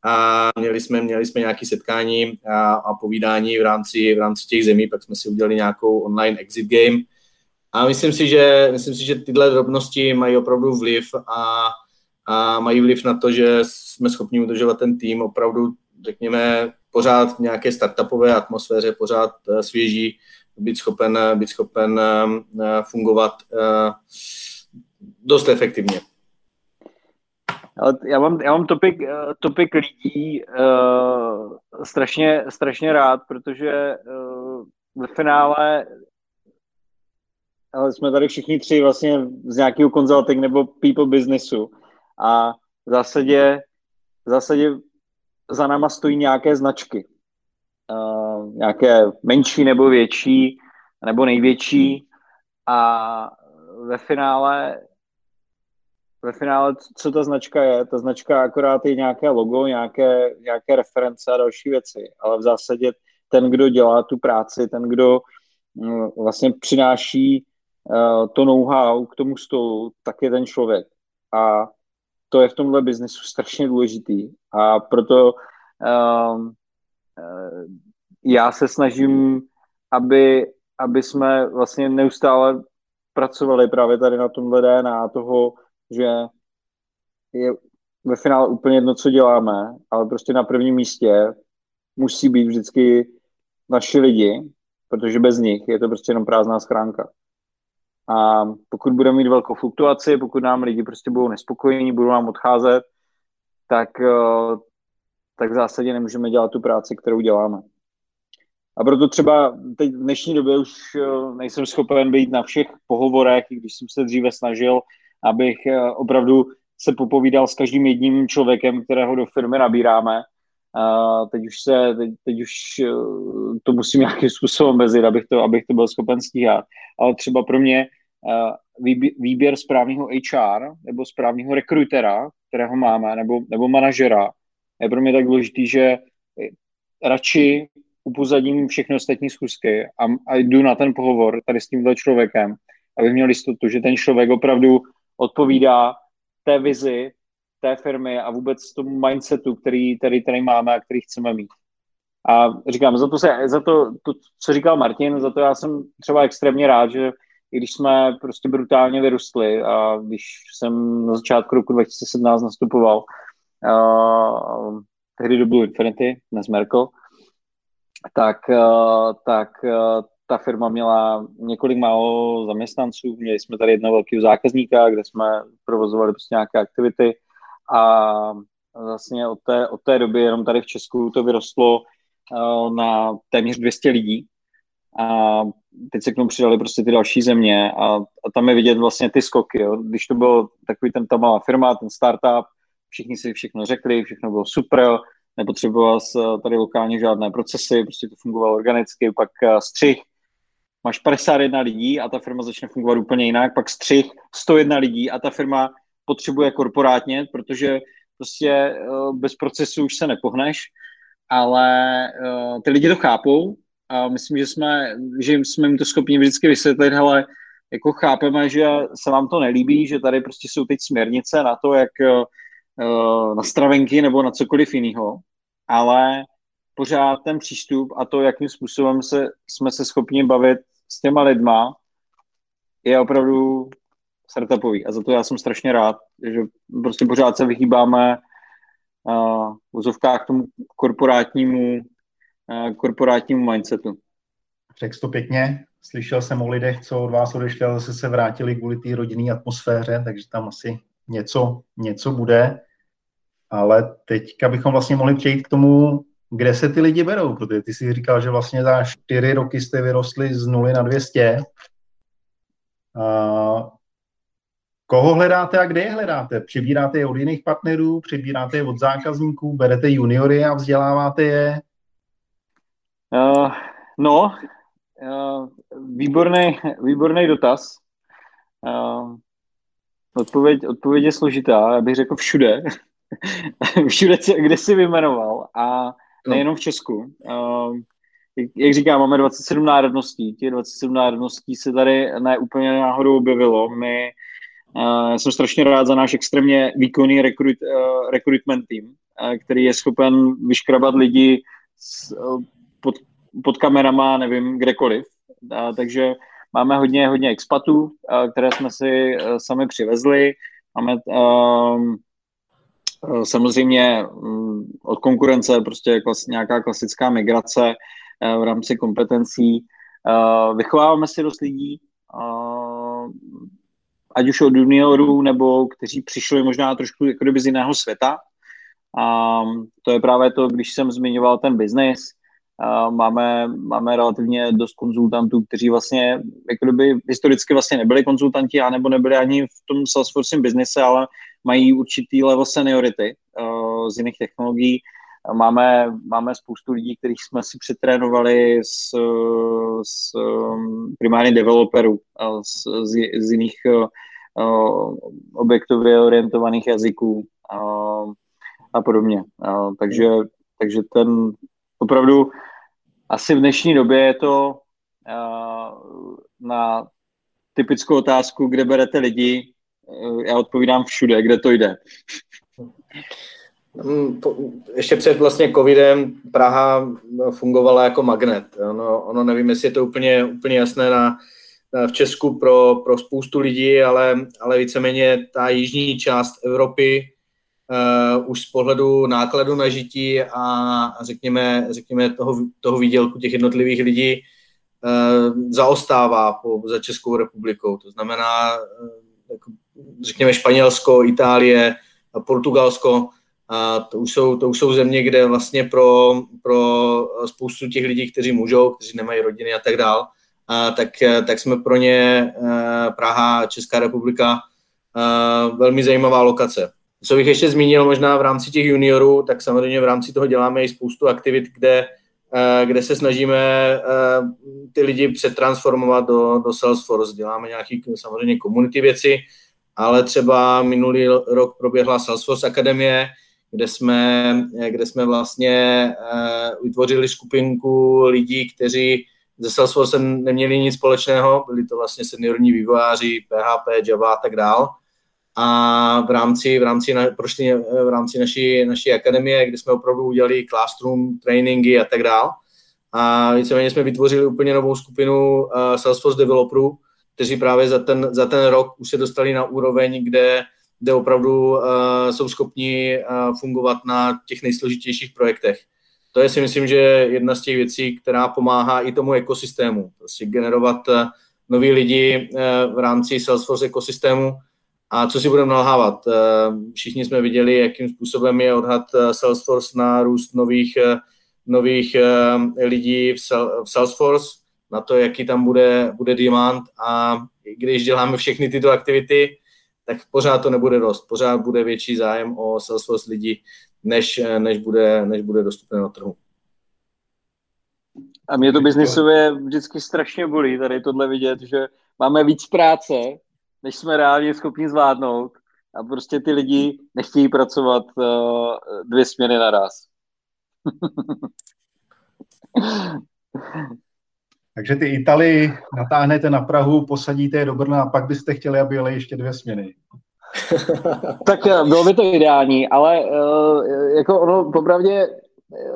A měli jsme, měli jsme nějaké setkání a, a povídání v rámci, v rámci těch zemí, pak jsme si udělali nějakou online exit game. A myslím si, že, myslím si, že tyhle drobnosti mají opravdu vliv a, a mají vliv na to, že jsme schopni udržovat ten tým opravdu, řekněme, pořád v nějaké startupové atmosféře, pořád svěží, být schopen, být schopen fungovat dost efektivně. Já mám, já mám topik, topik lidí uh, strašně, strašně rád, protože uh, ve finále ale jsme tady všichni tři vlastně z nějakého consulting nebo people businessu a v zásadě, v zásadě za náma stojí nějaké značky. Uh, nějaké menší nebo větší nebo největší a ve finále Ve finále, co ta značka je? Ta značka akorát je nějaké logo, nějaké, nějaké reference a další věci, ale v zásadě ten, kdo dělá tu práci, ten, kdo vlastně přináší uh, to know-how k tomu stolu, tak je ten člověk. A to je v tomhle biznesu strašně důležitý. A proto uh, uh, já se snažím, aby, aby jsme vlastně neustále pracovali právě tady na tomhle D N A toho, že je ve finále úplně jedno, co děláme, ale prostě na prvním místě musí být vždycky naši lidi, protože bez nich je to prostě jenom prázdná schránka. A pokud budeme mít velkou fluktuaci, pokud nám lidi prostě budou nespokojení, budou nám odcházet, tak, tak v zásadě nemůžeme dělat tu práci, kterou děláme. A proto třeba teď v dnešní době už nejsem schopen být na všech pohovorech, i když jsem se dříve snažil, abych opravdu se popovídal s každým jedním člověkem, kterého do firmy nabíráme. Teď už, se, teď, teď už to musím nějakým způsobem bezit, abych to, abych to byl schopen stíhat. Ale třeba pro mě výběr správného H R nebo správného rekrutera, kterého máme, nebo, nebo manažera, je pro mě tak důležitý, že radši upozadím všechny ostatní schůzky a, a jdu na ten pohovor tady s tímhle člověkem, abych měl jistotu, že ten člověk opravdu odpovídá té vizi, té firmy a vůbec tomu mindsetu, který tady, tady máme a který chceme mít. A říkám, za to, se, za to, to, co říkal Martin, za to já jsem třeba extrémně rád, že i když jsme prostě brutálně vyrostli a když jsem na začátku roku dva tisíce sedmnáct nastupoval uh, tehdy do Blue Infinity, dnes Merkle, tak, uh, tak uh, ta firma měla několik málo zaměstnanců, měli jsme tady jednoho velkého zákazníka, kde jsme provozovali prostě nějaké aktivity a vlastně od té, od té doby jenom tady v Česku to vyrostlo uh, na téměř dvě stě lidí. A teď se k tomu přidali prostě ty další země a, a tam je vidět vlastně ty skoky, jo. Když to bylo takový ten, ta malá firma, ten startup, všichni si všechno řekli, všechno bylo super, nepotřeboval tady lokálně žádné procesy, prostě to fungovalo organicky, pak střih, máš padesát jedna lidí a ta firma začne fungovat úplně jinak, pak střih, sto jedna lidí a ta firma potřebuje korporátně, protože prostě bez procesu už se nepohneš, ale ty lidi to chápou. A myslím, že jsme, že jsme jim to schopni vždycky vysvětlit, hele, jako chápeme, že se vám to nelíbí, že tady prostě jsou teď směrnice na to, jak na stravenky nebo na cokoliv jiného, ale pořád ten přístup a to, jakým způsobem se, jsme se schopni bavit s těma lidma, je opravdu startupový. A za to já jsem strašně rád, že prostě pořád se vyhýbáme v vozovkách tomu korporátnímu korporátnímu mindsetu. Řekl to pěkně. Slyšel jsem o lidech, co od vás odešli, ale zase se vrátili kvůli té rodinné atmosféře, takže tam asi něco, něco bude. Ale teďka bychom vlastně mohli přejít k tomu, kde se ty lidi berou, protože ty jsi říkal, že vlastně za čtyři roky jste vyrostli z nuly na dvě stě. A koho hledáte a kde je hledáte? Přibíráte je od jiných partnerů, přibíráte je od zákazníků, berete juniory a vzděláváte je? Uh, no, uh, výborný, výborný dotaz. Uh, odpověď, odpověď je složitá, já bych řekl všude. Všude, kde jsi vyjmenoval a nejenom v Česku. Uh, jak, jak říkám, máme dvacet sedm národností. Těch dvacet sedm národností se tady ne úplně náhodou objevilo. My, uh, jsem strašně rád za náš extrémně výkonný rekrut, uh, recruitment tým, uh, který je schopen vyškrabat lidi z uh, Pod, pod kamerama, nevím, kdekoliv. A, takže máme hodně, hodně expatů, a, které jsme si a, sami přivezli. Máme a, a, samozřejmě m, od konkurence prostě klas, nějaká klasická migrace a, v rámci kompetencí. A, vychováváme si dost lidí, a, ať už od juniorů, nebo kteří přišli možná trošku jako kdyby z jiného světa. A, to je právě to, když jsem zmiňoval ten biznis. Máme, máme relativně dost konzultantů, kteří vlastně jako kdyby historicky vlastně nebyli konzultanti a nebo nebyli ani v tom Salesforce biznise, ale mají určitý level seniority uh, z jiných technologií. Máme, máme spoustu lidí, kterých jsme si přetrénovali z, z primárně developerů z, z, z jiných uh, objektově orientovaných jazyků uh, a podobně. Uh, takže, takže ten opravdu asi v dnešní době je to uh, na typickou otázku, kde berete lidi, uh, já odpovídám všude, kde to jde. Ještě před vlastně covidem Praha fungovala jako magnet. Ono, ono nevím, jestli je to úplně, úplně jasné na, na, v Česku pro, pro spoustu lidí, ale, ale víceméně ta jižní část Evropy Uh, už z pohledu nákladu na žití a, a řekněme, řekněme toho, toho výdělku těch jednotlivých lidí uh, zaostává po, za Českou republikou. To znamená, uh, řekněme Španělsko, Itálie, Portugalsko, uh, to, už jsou, to už jsou země, kde vlastně pro, pro spoustu těch lidí, kteří můžou, kteří nemají rodiny a tak dál, uh, tak, uh, tak jsme pro ně uh, Praha, Česká republika uh, velmi zajímavá lokace. Co bych ještě zmínil možná v rámci těch juniorů, tak samozřejmě v rámci toho děláme i spoustu aktivit, kde, kde se snažíme ty lidi přetransformovat do, do Salesforce. Děláme nějaké samozřejmě community věci ale třeba minulý rok proběhla Salesforce akademie, kde jsme, kde jsme vlastně uh, vytvořili skupinku lidí, kteří ze Salesforce neměli nic společného, byli to vlastně seniorní vývojáři, P H P, Java a tak dál. A v rámci, v rámci, na, prošli, v rámci naší, naší akademie, kde jsme opravdu udělali classroom, trainingy a tak dál. A víceméně jsme vytvořili úplně novou skupinu uh, Salesforce developerů, kteří právě za ten, za ten rok už se dostali na úroveň, kde, kde opravdu uh, jsou schopni uh, fungovat na těch nejsložitějších projektech. To je si myslím, že jedna z těch věcí, která pomáhá i tomu ekosystému. Prostě generovat uh, nový lidi uh, v rámci Salesforce ekosystému. A co si budeme nalhávat? Uh, všichni jsme viděli, jakým způsobem je odhad Salesforce na růst nových, uh, nových uh, lidí v, sal- v Salesforce, na to, jaký tam bude, bude demand. A když děláme všechny tyto aktivity, tak pořád to nebude dost. Pořád bude větší zájem o Salesforce lidí, než, než, bude, než bude dostupné na trhu. A mě to biznisově vždycky strašně bolí tady tohle vidět, že máme víc práce, než jsme reálně schopni zvládnout a prostě ty lidi nechtějí pracovat uh, dvě směny naraz. Takže ty Italy natáhnete na Prahu, posadíte je do Brna a pak byste chtěli, aby jeli ještě dvě směny. Tak bylo by to ideální, ale uh, jako ono popravdě,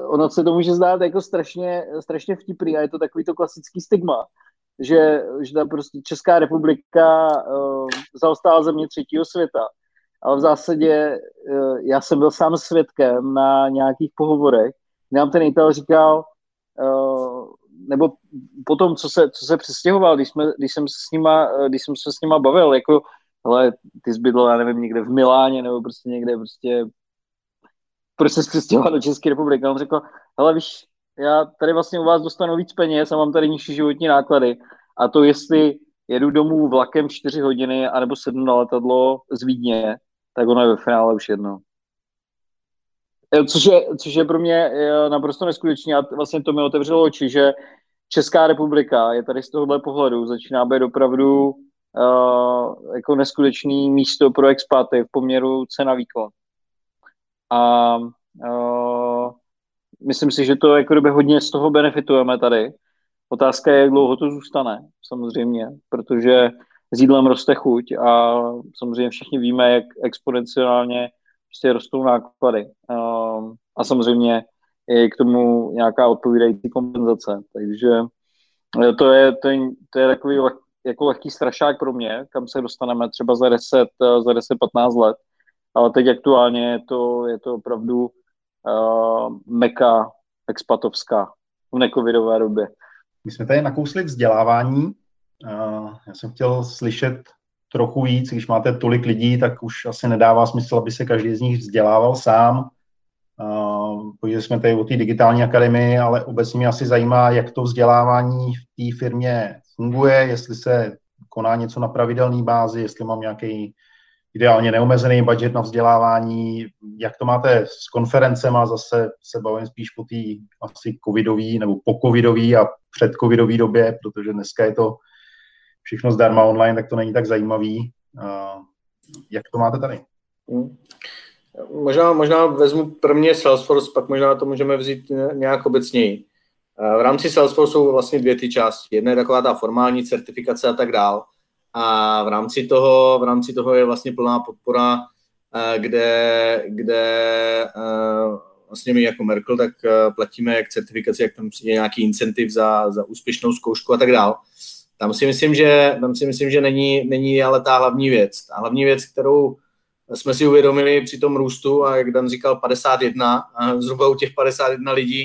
ono se to může zdát jako strašně, strašně vtipný a je to takový to klasický stigma, že, že ta prostě Česká republika uh, zaostala země třetího světa. Ale v zásadě uh, já jsem byl sám svědkem na nějakých pohovorech, kde nám ten Ital říkal, uh, nebo po tom, co se, co se přestěhoval, když, jsme, když, jsem se s nima, když jsem se s nima bavil, jako hele, ty jsi bydl, já nevím, někde v Miláně, nebo prostě někde prostě, proč se přestěhoval do České republiky. A on řekl, hele, víš, já tady vlastně u vás dostanu víc peněz a mám tady nižší životní náklady. A to, jestli jedu domů vlakem čtyři hodiny, anebo sednu na letadlo z Vídně, tak ono je ve finále už jedno. Což je, což je pro mě naprosto neskutečné a vlastně to mi otevřelo oči, že Česká republika je tady z tohohle pohledu, začíná být opravdu Uh, jako neskutečný místo pro expaty v poměru cena výkon. A uh, myslím si, že to jako kdyby hodně z toho benefitujeme tady. Otázka je, jak dlouho to zůstane, samozřejmě, protože s jídlem roste chuť a samozřejmě všichni víme, jak exponenciálně prostě rostou náklady. Uh, a samozřejmě je k tomu nějaká odpovídající kompenzace. Takže to je, to je, to je takový jako lehký strašák pro mě, kam se dostaneme třeba za deset, za deset patnáct let, ale teď aktuálně je to, je to opravdu uh, meka expatovská v necovidové době. My jsme tady nakousli vzdělávání. Uh, já jsem chtěl slyšet trochu víc, když máte tolik lidí, tak už asi nedává smysl, aby se každý z nich vzdělával sám. Uh, Pojďme jsme tady o té digitální akademii, ale obecně mě asi zajímá, jak to vzdělávání v té firmě funguje, jestli se koná něco na pravidelné bázi, jestli mám nějaký ideálně neomezený budget na vzdělávání, jak to máte s konferencema, zase se bavím spíš po té asi covidový nebo po covidový a před covidový době, protože dneska je to všechno zdarma online, tak to není tak zajímavý. Uh, jak to máte tady? Hmm. Možná, možná vezmu prvně Salesforce, pak možná to můžeme vzít nějak obecněji. V rámci Salesforce jsou vlastně dvě ty části. Jedna je taková ta formální certifikace a tak dál. A v rámci toho, v rámci toho je vlastně plná podpora, kde, kde vlastně my jako Merkle tak platíme jak certifikaci, jak tam je nějaký incentiv za, za úspěšnou zkoušku a tak dál. Tam si myslím, že, tam si myslím, že není, není ale ta hlavní věc. Ta hlavní věc, kterou jsme si uvědomili při tom růstu a jak Dan říkal padesát jedna, a zhruba u těch padesát jedna lidí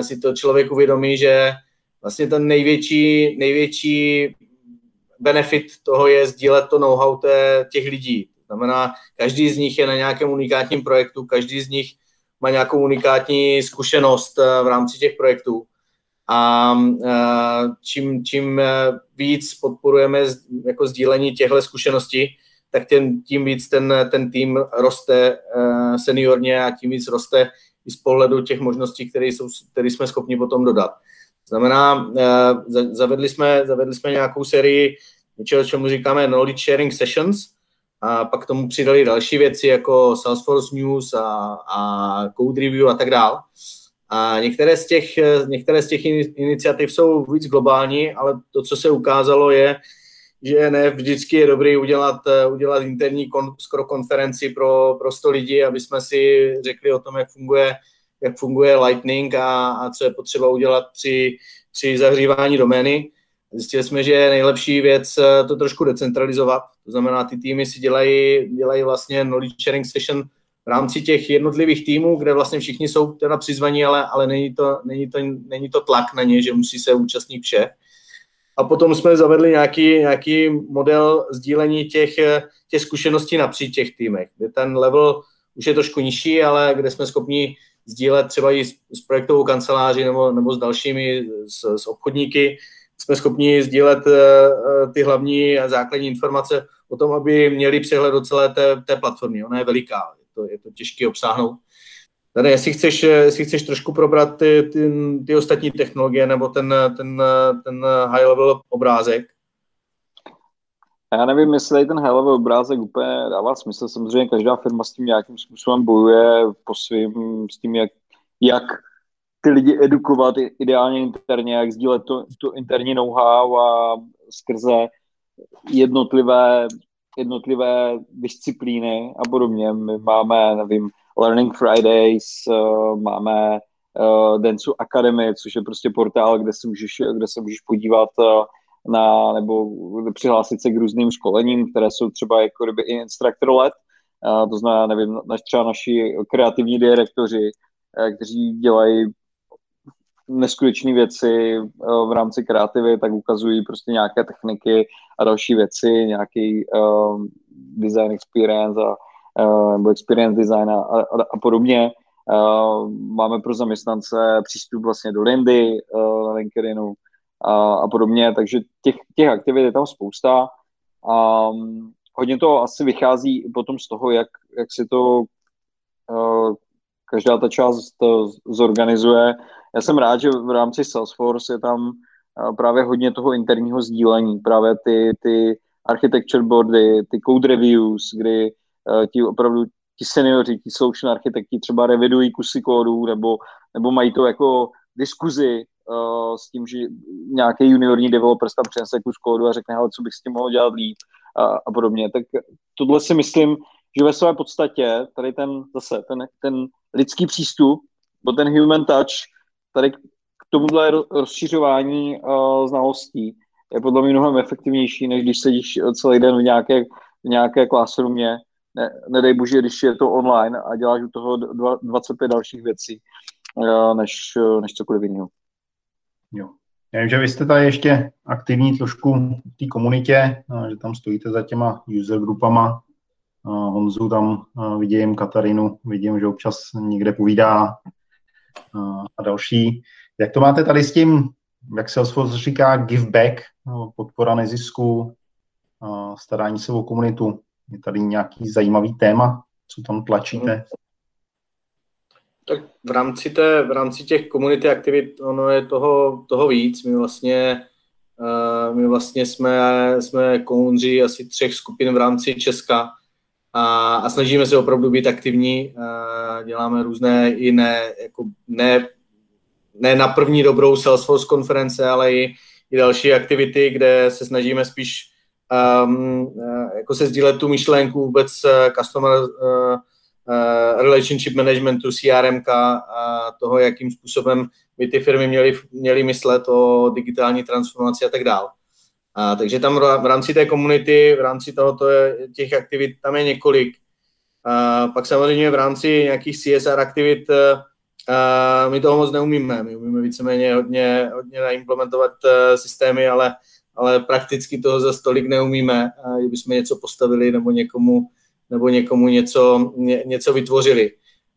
si to člověk uvědomí, že vlastně ten největší, největší benefit toho je sdílet to know-how těch lidí. To znamená, každý z nich je na nějakém unikátním projektu, každý z nich má nějakou unikátní zkušenost v rámci těch projektů. A čím, čím víc podporujeme jako sdílení těchto zkušeností, tak tím, tím víc ten, ten tým roste seniorně a tím víc roste i z pohledu těch možností, které, jsou, které jsme schopni potom dodat. Znamená, zavedli jsme, zavedli jsme nějakou sérii něčeho, čemu říkáme knowledge sharing sessions, A pak k tomu přidali další věci jako Salesforce News a, a Code Review a tak dál. A některé z těch, některé z těch iniciativ jsou víc globální, ale to, co se ukázalo, je, že ne vždycky je dobré udělat, udělat interní kon, skoro konferenci pro, pro sto lidí, aby jsme si řekli o tom, jak funguje, jak funguje Lightning a, a co je potřeba udělat při, při zahřívání domény. Zjistili jsme, že je nejlepší věc to trošku decentralizovat. To znamená, ty týmy si dělají, dělají vlastně knowledge sharing session v rámci těch jednotlivých týmů, kde vlastně všichni jsou teda přizvaní, ale, ale není, to, není, to, není to tlak na ně, že musí se účastnit všech. A potom jsme zavedli nějaký, nějaký model sdílení těch, těch zkušeností napříč těch týmech, kde ten level už je trošku nižší, ale kde jsme schopni sdílet třeba i s, s projektovou kanceláří nebo, nebo s dalšími, s, s obchodníky, jsme schopni sdílet ty hlavní a základní informace o tom, aby měli přehled o celé té, té platformy. Ona je veliká, je to, je to těžké obsáhnout. Tady, jestli chceš, jestli chceš trošku probrat ty, ty, ty ostatní technologie nebo ten, ten, ten high-level obrázek. Já nevím, jestli ten high-level obrázek úplně dává smysl. Samozřejmě každá firma s tím nějakým způsobem bojuje po svým, s tím, jak, jak ty lidi edukovat ideálně interně, jak sdílet to, to interní know-how a skrze jednotlivé, jednotlivé disciplíny a podobně. My máme, nevím, Learning Fridays, máme Dentsu Academy, což je prostě portál, kde se můžeš, kde se můžeš podívat na, nebo přihlásit se k různým školením, které jsou třeba jako kdyby i instructor-led, to znamená, nevím, třeba naši kreativní direktoři, kteří dělají neskutečné věci v rámci kreativy, tak ukazují prostě nějaké techniky a další věci, nějaký uh, design experience a nebo uh, experience design a, a, a podobně. Uh, máme pro zaměstnance přístup vlastně do Lindy, uh, LinkedInu a, a podobně, takže těch, těch aktivit je tam spousta. Um, hodně to asi vychází potom z toho, jak, jak si to uh, každá ta část to zorganizuje. Já jsem rád, že v rámci Salesforce je tam právě hodně toho interního sdílení, právě ty, ty architecture boardy, ty code reviews, kdy uh, ti opravdu ti seniori, ti solution architekti třeba revidují kusy kódu, nebo, nebo mají to jako diskuzi uh, s tím, že nějaký juniorní developer tam přinese kus kódu a řekne, hele, co bych s tím mohl dělat líp a, a podobně. Tak tohle si myslím, že ve své podstatě tady ten zase ten, ten lidský přístup, bo ten human touch, tady k tomuhle rozšiřování uh, znalostí je podle mě mnohem efektivnější, než když sedíš celý den v nějaké, v nějaké classroomě, ne, nedej bože, když je to online a děláš u toho dva, dvacet pět dalších věcí, uh, než, než cokoliv jiného. Jo. Já vím, že vy jste tady ještě aktivní trošku v té komunitě, že tam stojíte za těma user grupama. Honzu tam vidím, Katarinu vidím, že občas někde povídá a další. Jak to máte tady s tím, jak Salesforce říká, give back, podpora nezisku, starání se o komunitu? Je tady nějaký zajímavý téma, co tam tlačíte? Tak v rámci, té, v rámci těch community aktivit ono je toho, toho víc. My vlastně my vlastně jsme, jsme kounři asi třech skupin v rámci Česka, A, a snažíme se opravdu být aktivní, a děláme různé i ne, jako ne, ne na první dobrou Salesforce konference, ale i, i další aktivity, kde se snažíme spíš um, jako se sdílet tu myšlenku vůbec customer uh, uh, relationship managementu, C R M, a toho, jakým způsobem by ty firmy měly, měly myslet o digitální transformaci a tak dále. A, takže tam v rámci té komunity, v rámci tohoto je, těch aktivit, tam je několik. A, pak samozřejmě v rámci nějakých C S R aktivit a, my toho moc neumíme. My umíme víceméně hodně, hodně naimplementovat a, systémy, ale, ale prakticky toho zas tolik neumíme, a, kdybychom něco postavili nebo někomu, nebo někomu něco, ně, něco vytvořili.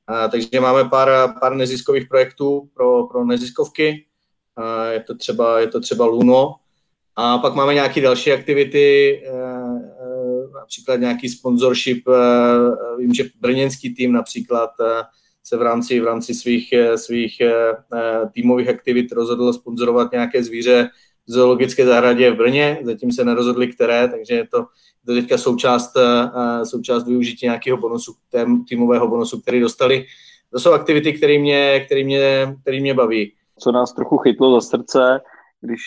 A, takže máme pár, pár neziskových projektů pro, pro neziskovky. A, je to třeba, je to třeba Luno. A pak máme nějaké další aktivity, například nějaký sponsorship. Vím, že brněnský tým například se v rámci, v rámci svých, svých týmových aktivit rozhodl sponzorovat nějaké zvíře v zoologické zahradě v Brně. Zatím se nerozhodli, které, takže je to, to teďka součást, součást využití nějakého bonusu, týmového bonusu, který dostali. To jsou aktivity, které mě, který mě, který mě baví. Co nás trochu chytlo za srdce, když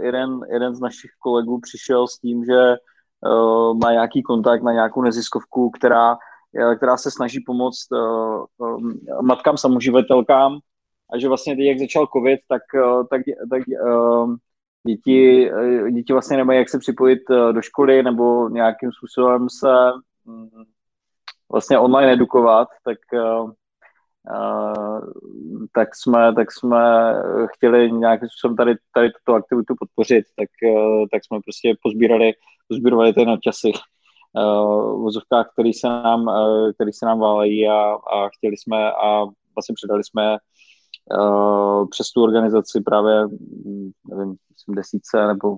jeden, jeden z našich kolegů přišel s tím, že uh, má nějaký kontakt na nějakou neziskovku, která, která se snaží pomoct uh, um, matkám samoživitelkám, a že vlastně teď, jak začal covid, tak, uh, tak, tak uh, děti, uh, děti vlastně nemají jak se připojit uh, do školy nebo nějakým způsobem se um, vlastně online edukovat, tak uh, Uh, tak jsme, tak jsme chtěli nějakým způsobem tady, tady tuto aktivitu podpořit, tak, uh, tak jsme prostě pozbírali, pozbírovali ty nadčasy uh, vozovkách, který se nám, uh, který se nám válejí a, a chtěli jsme a vlastně předali jsme uh, přes tu organizaci právě, nevím, desítce nebo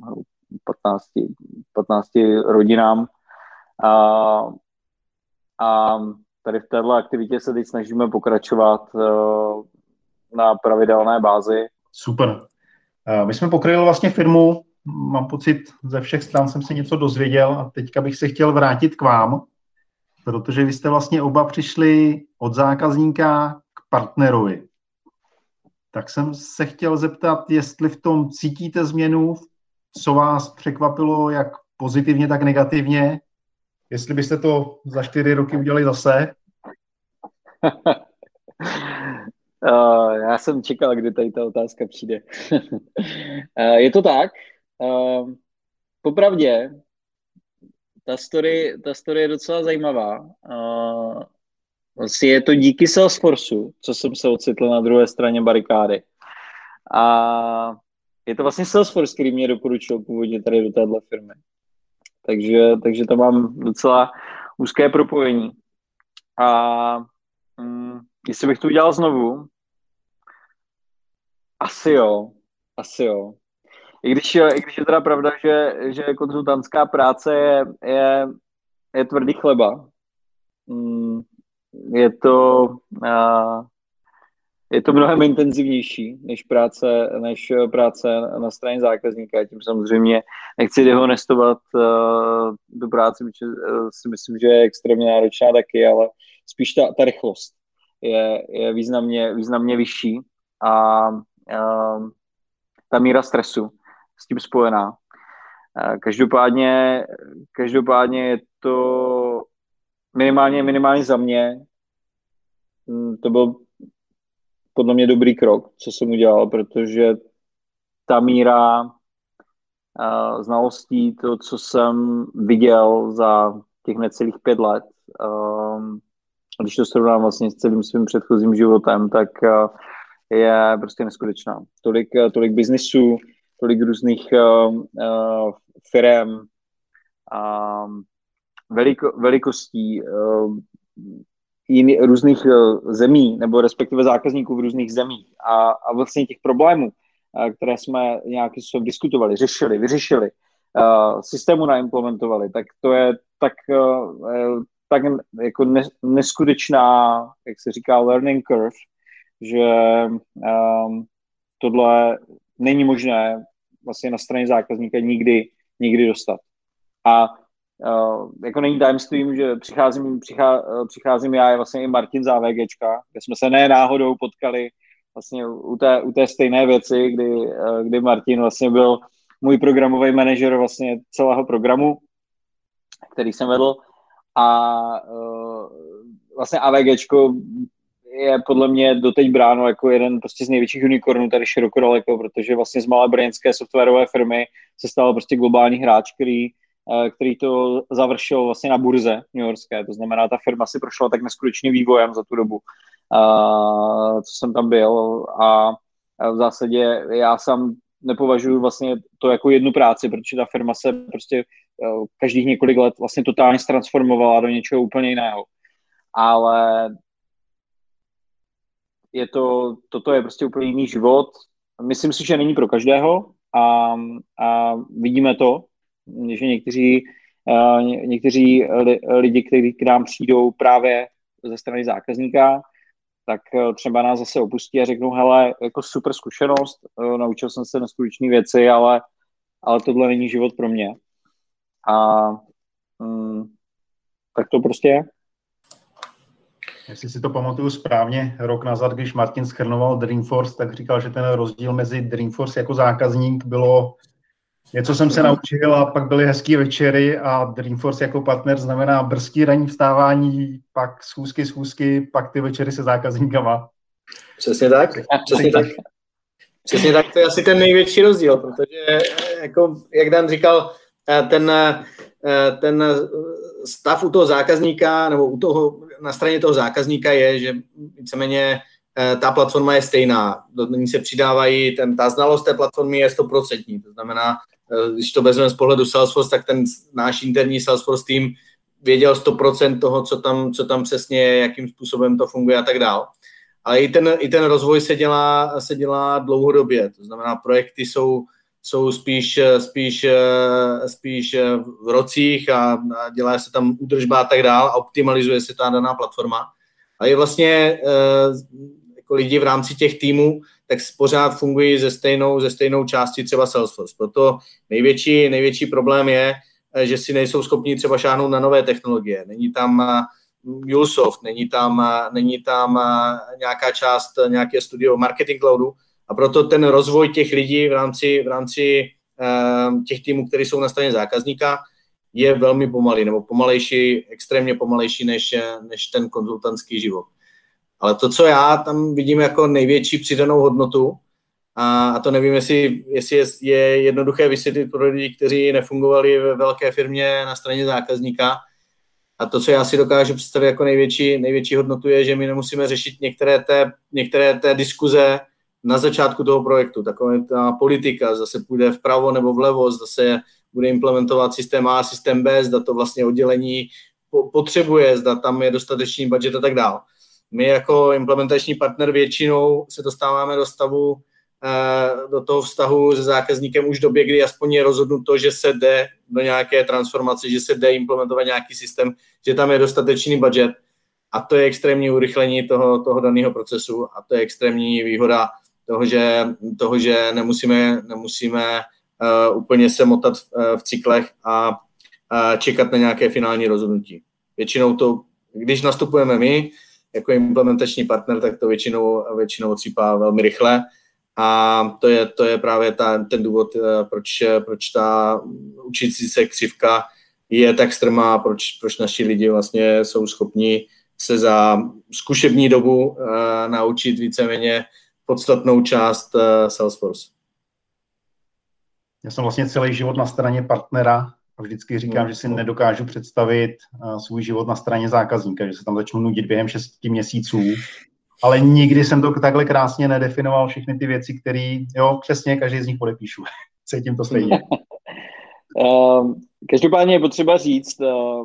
patnácti rodinám a, a tady v této aktivitě se teď snažíme pokračovat uh, na pravidelné bázi. Super. My jsme pokryli vlastně firmu, mám pocit, ze všech stran jsem se něco dozvěděl a teďka bych se chtěl vrátit k vám, protože vy jste vlastně oba přišli od zákazníka k partnerovi. Tak jsem se chtěl zeptat, jestli v tom cítíte změnu, co vás překvapilo, jak pozitivně, tak negativně. Jestli byste to za čtyři roky udělali zase? uh, já jsem čekal, kdy tady ta otázka přijde. uh, je to tak. Uh, popravdě, ta story, ta story je docela zajímavá. Uh, vlastně je to díky Salesforceu, co jsem se ocitl na druhé straně barikády. A je to vlastně Salesforce, který mě doporučil původně tady do téhle firmy. Takže, takže tam mám docela úzké propojení. A mm, jestli bych to udělal znovu, asi jo, asi jo. I když, i když je teda pravda, že, že konzultantská práce je, je, je tvrdý chleba. Mm, je to, a, je to mnohem intenzivnější než práce, než práce na straně zákazníka. Tím samozřejmě nechci dehonestovat uh, do práce, protože uh, si myslím, že je extrémně náročná taky, ale spíš ta, ta rychlost je, je významně, významně vyšší a uh, ta míra stresu s tím spojená. Uh, každopádně, každopádně je to minimálně, minimálně za mě. Mm, to byl podle mě dobrý krok, co jsem udělal, protože ta míra uh, znalostí, to, co jsem viděl za těch necelých pět let, uh, když to srovnám vlastně s celým svým předchozím životem, tak uh, je prostě neskutečná. Tolik, tolik biznisů, tolik různých uh, uh, firem, uh, veliko, velikostí, uh, Jiný, různých zemí, nebo respektive zákazníků v různých zemích a, a vlastně těch problémů, které jsme nějakým způsobem diskutovali, řešili, vyřešili, uh, systému naimplementovali, tak to je tak, uh, tak jako ne, neskutečná, jak se říká, learning curve, že um, tohle není možné vlastně na straně zákazníka nikdy, nikdy dostat. A Uh, jako není tajemstvím, že přicházím, přichá, přicházím já, je vlastně i Martin z AVGčka, kde jsme se ne náhodou potkali vlastně u té, u té stejné věci, kdy, kdy Martin vlastně byl můj programový manažer vlastně celého programu, který jsem vedl a uh, vlastně AVGčko je podle mě doteď bráno jako jeden prostě z největších unicornů tady široko daleko, protože vlastně z malé brněnské softwarové firmy se stal prostě globální hráč, který který to završil vlastně na burze newyorské, to znamená, ta firma si prošla tak neskutečným vývojem za tu dobu, co jsem tam byl a v zásadě já sám nepovažuji vlastně to jako jednu práci, protože ta firma se prostě každých několik let vlastně totálně transformovala do něčeho úplně jiného, ale je to, toto je prostě úplně jiný život, myslím si, že není pro každého a, a vidíme to, že někteří, uh, ně, někteří li, lidi, kteří k nám přijdou právě ze strany zákazníka, tak uh, třeba nás zase opustí a řeknou, hele, jako super zkušenost, uh, naučil jsem se neskutečné věci, ale, ale tohle není život pro mě. A Tak to prostě je. Jestli si to pamatuju správně, rok nazad, když Martin schrnoval Dreamforce, tak říkal, že ten rozdíl mezi Dreamforce jako zákazník bylo něco jsem se naučil a pak byly hezký večery a Dreamforce jako partner znamená brzký ranní vstávání, pak schůzky, schůzky, pak ty večery se zákazníkama. Přesně tak, přesně tak. Přesně tak, to je asi ten největší rozdíl, protože, jako, jak Dan říkal, ten, ten stav u toho zákazníka, nebo u toho, na straně toho zákazníka je, že víceméně ta platforma je stejná. Do ní se přidávají, ten, ta znalost té platformy je stoprocentní. To znamená, když to vezmeme z pohledu Salesforce, tak ten náš interní Salesforce tým věděl sto procent toho, co tam, co tam přesně je, jakým způsobem to funguje a tak dále. Ale i ten, i ten rozvoj se dělá, se dělá dlouhodobě, to znamená projekty jsou, jsou spíš, spíš, spíš v rocích a, a dělá se tam údržba a tak dál a optimalizuje se ta daná platforma. A je vlastně jako lidi v rámci těch týmů, tak pořád fungují ze stejnou, ze stejnou částí třeba Salesforce. Proto největší, největší problém je, že si nejsou schopni třeba šáhnout na nové technologie. Není tam... MuleSoft, není tam, není tam nějaká část, nějaké studio Marketing Cloudu a proto ten rozvoj těch lidí v rámci, v rámci těch týmů, které jsou na straně zákazníka, je velmi pomalý, nebo pomalejší, extrémně pomalejší než, než ten konzultantský život. Ale to, co já tam vidím jako největší přidanou hodnotu, a to nevím, jestli, jestli je, je jednoduché vysvětlit pro lidi, kteří nefungovali ve velké firmě na straně zákazníka, a to, co já si dokážu představit jako největší, největší hodnotu, je, že my nemusíme řešit některé té, některé té diskuze na začátku toho projektu. Taková ta politika zase půjde vpravo nebo vlevo, zase bude implementovat systém A, systém B, zda to vlastně oddělení potřebuje, zda tam je dostatečný budget a tak dál. My jako implementační partner většinou se dostáváme do stavu, do toho vztahu se zákazníkem už v době, kdy aspoň je rozhodnuto, že se jde do nějaké transformace, že se jde implementovat nějaký systém, že tam je dostatečný budget a to je extrémní urychlení toho, toho daného procesu a to je extrémní výhoda toho, že, toho, že nemusíme, nemusíme uh, úplně se motat v, uh, v cyklech a uh, čekat na nějaké finální rozhodnutí. Většinou to, když nastupujeme my jako implementační partner, tak to většinou, většinou odsýpá velmi rychle. A to je, to je právě ta, ten důvod, proč, proč ta učící se křivka je tak strmá, proč, proč naši lidi vlastně jsou schopni se za zkušební dobu uh, naučit víceméně podstatnou část uh, Salesforce. Já jsem vlastně celý život na straně partnera a vždycky říkám, no, že si no. nedokážu představit uh, svůj život na straně zákazníka, že se tam začnu nudit během šesti měsíců. Ale nikdy jsem to takhle krásně nedefinoval všechny ty věci, které, jo, přesně, každý z nich podepíšu. Cítím to stejně. Každopádně je potřeba říct,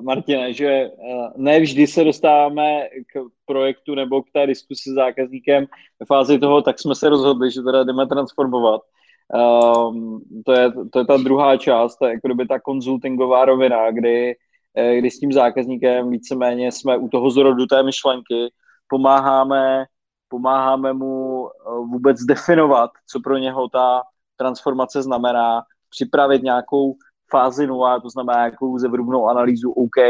Martine, že ne vždy se dostáváme k projektu nebo k té diskusi s zákazníkem ve fázi toho, tak jsme se rozhodli, že teda jdeme transformovat. To je, to je ta druhá část, to je jako kdyby ta konzultingová rovina, kdy, kdy s tím zákazníkem víceméně jsme u toho zrodu té myšlenky, Pomáháme, pomáháme mu vůbec definovat, co pro něho ta transformace znamená, připravit nějakou fázi nula, to znamená nějakou zevrubnou analýzu, OK,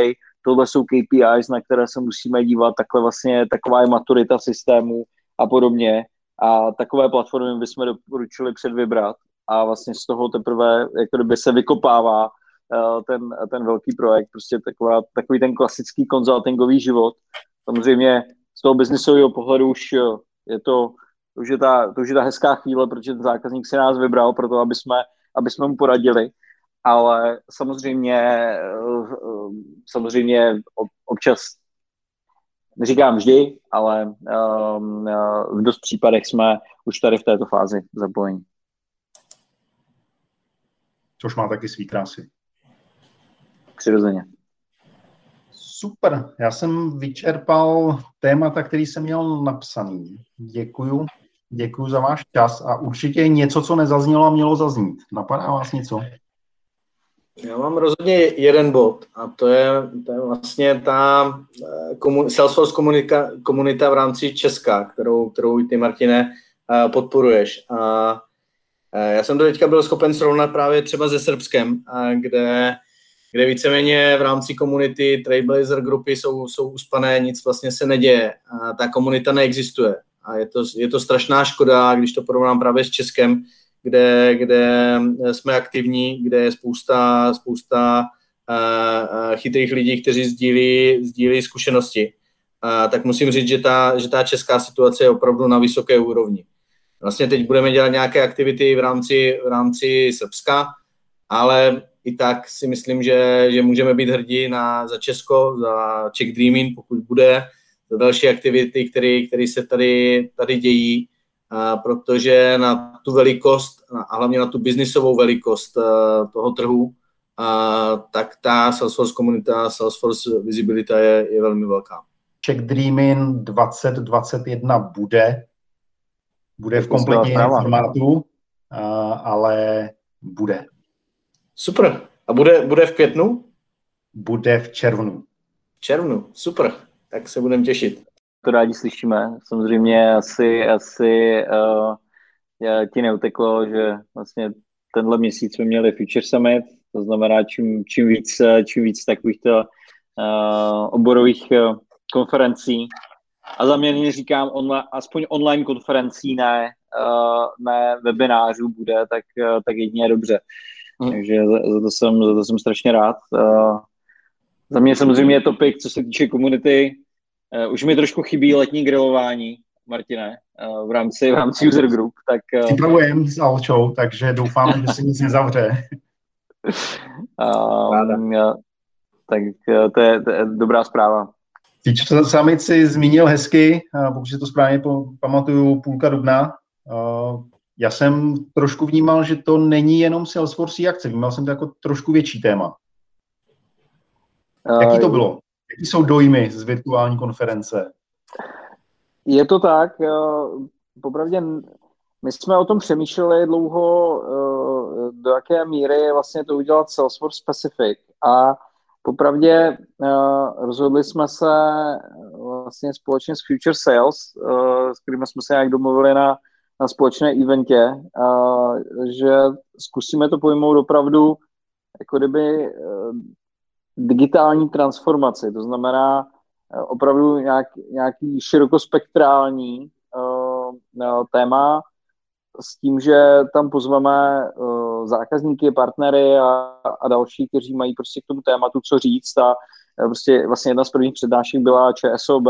tohle jsou K P I s, na které se musíme dívat, takhle vlastně, taková je maturita systému a podobně. A takové platformy bychom doporučili předvybrat a vlastně z toho teprve jako kdyby se vykopává ten, ten velký projekt, prostě taková, takový ten klasický konzultingový život. Samozřejmě z toho biznisového pohledu už je to, to, už je ta, to už je ta hezká chvíle, protože ten zákazník si nás vybral pro to, aby jsme, aby jsme mu poradili, ale samozřejmě, samozřejmě občas, neříkám vždy, ale v dost případech jsme už tady v této fázi zapojení. Což má taky svý krásy. Přirozeně. Super, já jsem vyčerpal témata, který jsem měl napsaný. Děkuju, děkuju za váš čas a určitě něco, co nezaznělo a mělo zaznít. Napadá vás něco? Já mám rozhodně jeden bod a to je, to je vlastně ta komu, Salesforce komunika, komunita v rámci Česka, kterou, kterou ty, Martine, podporuješ. A já jsem do teďka byl schopen srovnat právě třeba se Srbskem, kde... kde víceméně v rámci komunity Trailblazer grupy jsou, jsou uspané, nic vlastně se neděje. A ta komunita neexistuje. A je to, je to strašná škoda, když to porovnám právě s Českem, kde, kde jsme aktivní, kde je spousta, spousta uh, chytrých lidí, kteří sdílí, sdílí zkušenosti. Uh, tak musím říct, že ta, že ta česká situace je opravdu na vysoké úrovni. Vlastně teď budeme dělat nějaké aktivity v rámci, v rámci Srbska, ale i tak si myslím, že, že můžeme být hrdí na, za Česko, za Czech Dreamin, pokud bude, za další aktivity, které, které se tady, tady dějí, a protože na tu velikost a hlavně na tu biznisovou velikost toho trhu, a tak ta Salesforce komunita, Salesforce visibilita je, je velmi velká. Czech Dreamin dvacet dvacet jedna bude, bude v kompletním formátu, ale bude. Super. A bude, bude v květnu? Bude v červnu. V červnu, super. Tak se budeme těšit. To rádi slyšíme. Samozřejmě asi, asi uh, ti neuteklo, že vlastně tenhle měsíc jsme měli Future Summit, to znamená čím, čím, víc, čím víc takovýchto uh, oborových uh, konferencí. A za mě říkám, onla, aspoň online konferencí, ne, uh, ne webinářů bude, tak, uh, tak jedině dobře. Hmm. Takže za, za, to jsem, za to jsem strašně rád. Uh, za mě samozřejmě je topik, co se týče komunity. Uh, už mi trošku chybí letní grilování, Martine, uh, v rámci, v rámci user group. Tak, uh, připravujem s Alčou, takže doufám, že se nic nezavře. Um, tak uh, to, je, to je dobrá zpráva. Future Summit si zmínil hezky, uh, pokud to správně pamatuju, půlka dubna. Uh, Já jsem trošku vnímal, že to není jenom Salesforce akce, vnímal jsem to jako trošku větší téma. Jaký to bylo? Jaký jsou dojmy z virtuální konference? Je to tak, popravdě my jsme o tom přemýšleli dlouho, do jaké míry vlastně to udělat Salesforce specific, a popravdě rozhodli jsme se vlastně společně s Future Sales, s kterými jsme se nějak domluvili na na společné eventě, že zkusíme to pojmout opravdu jako kdyby digitální transformaci, to znamená opravdu nějak, nějaký širokospektrální téma s tím, že tam pozveme zákazníky, partnery a, a další, kteří mají prostě k tomu tématu co říct, a prostě vlastně jedna z prvních přednášek byla ČSOB,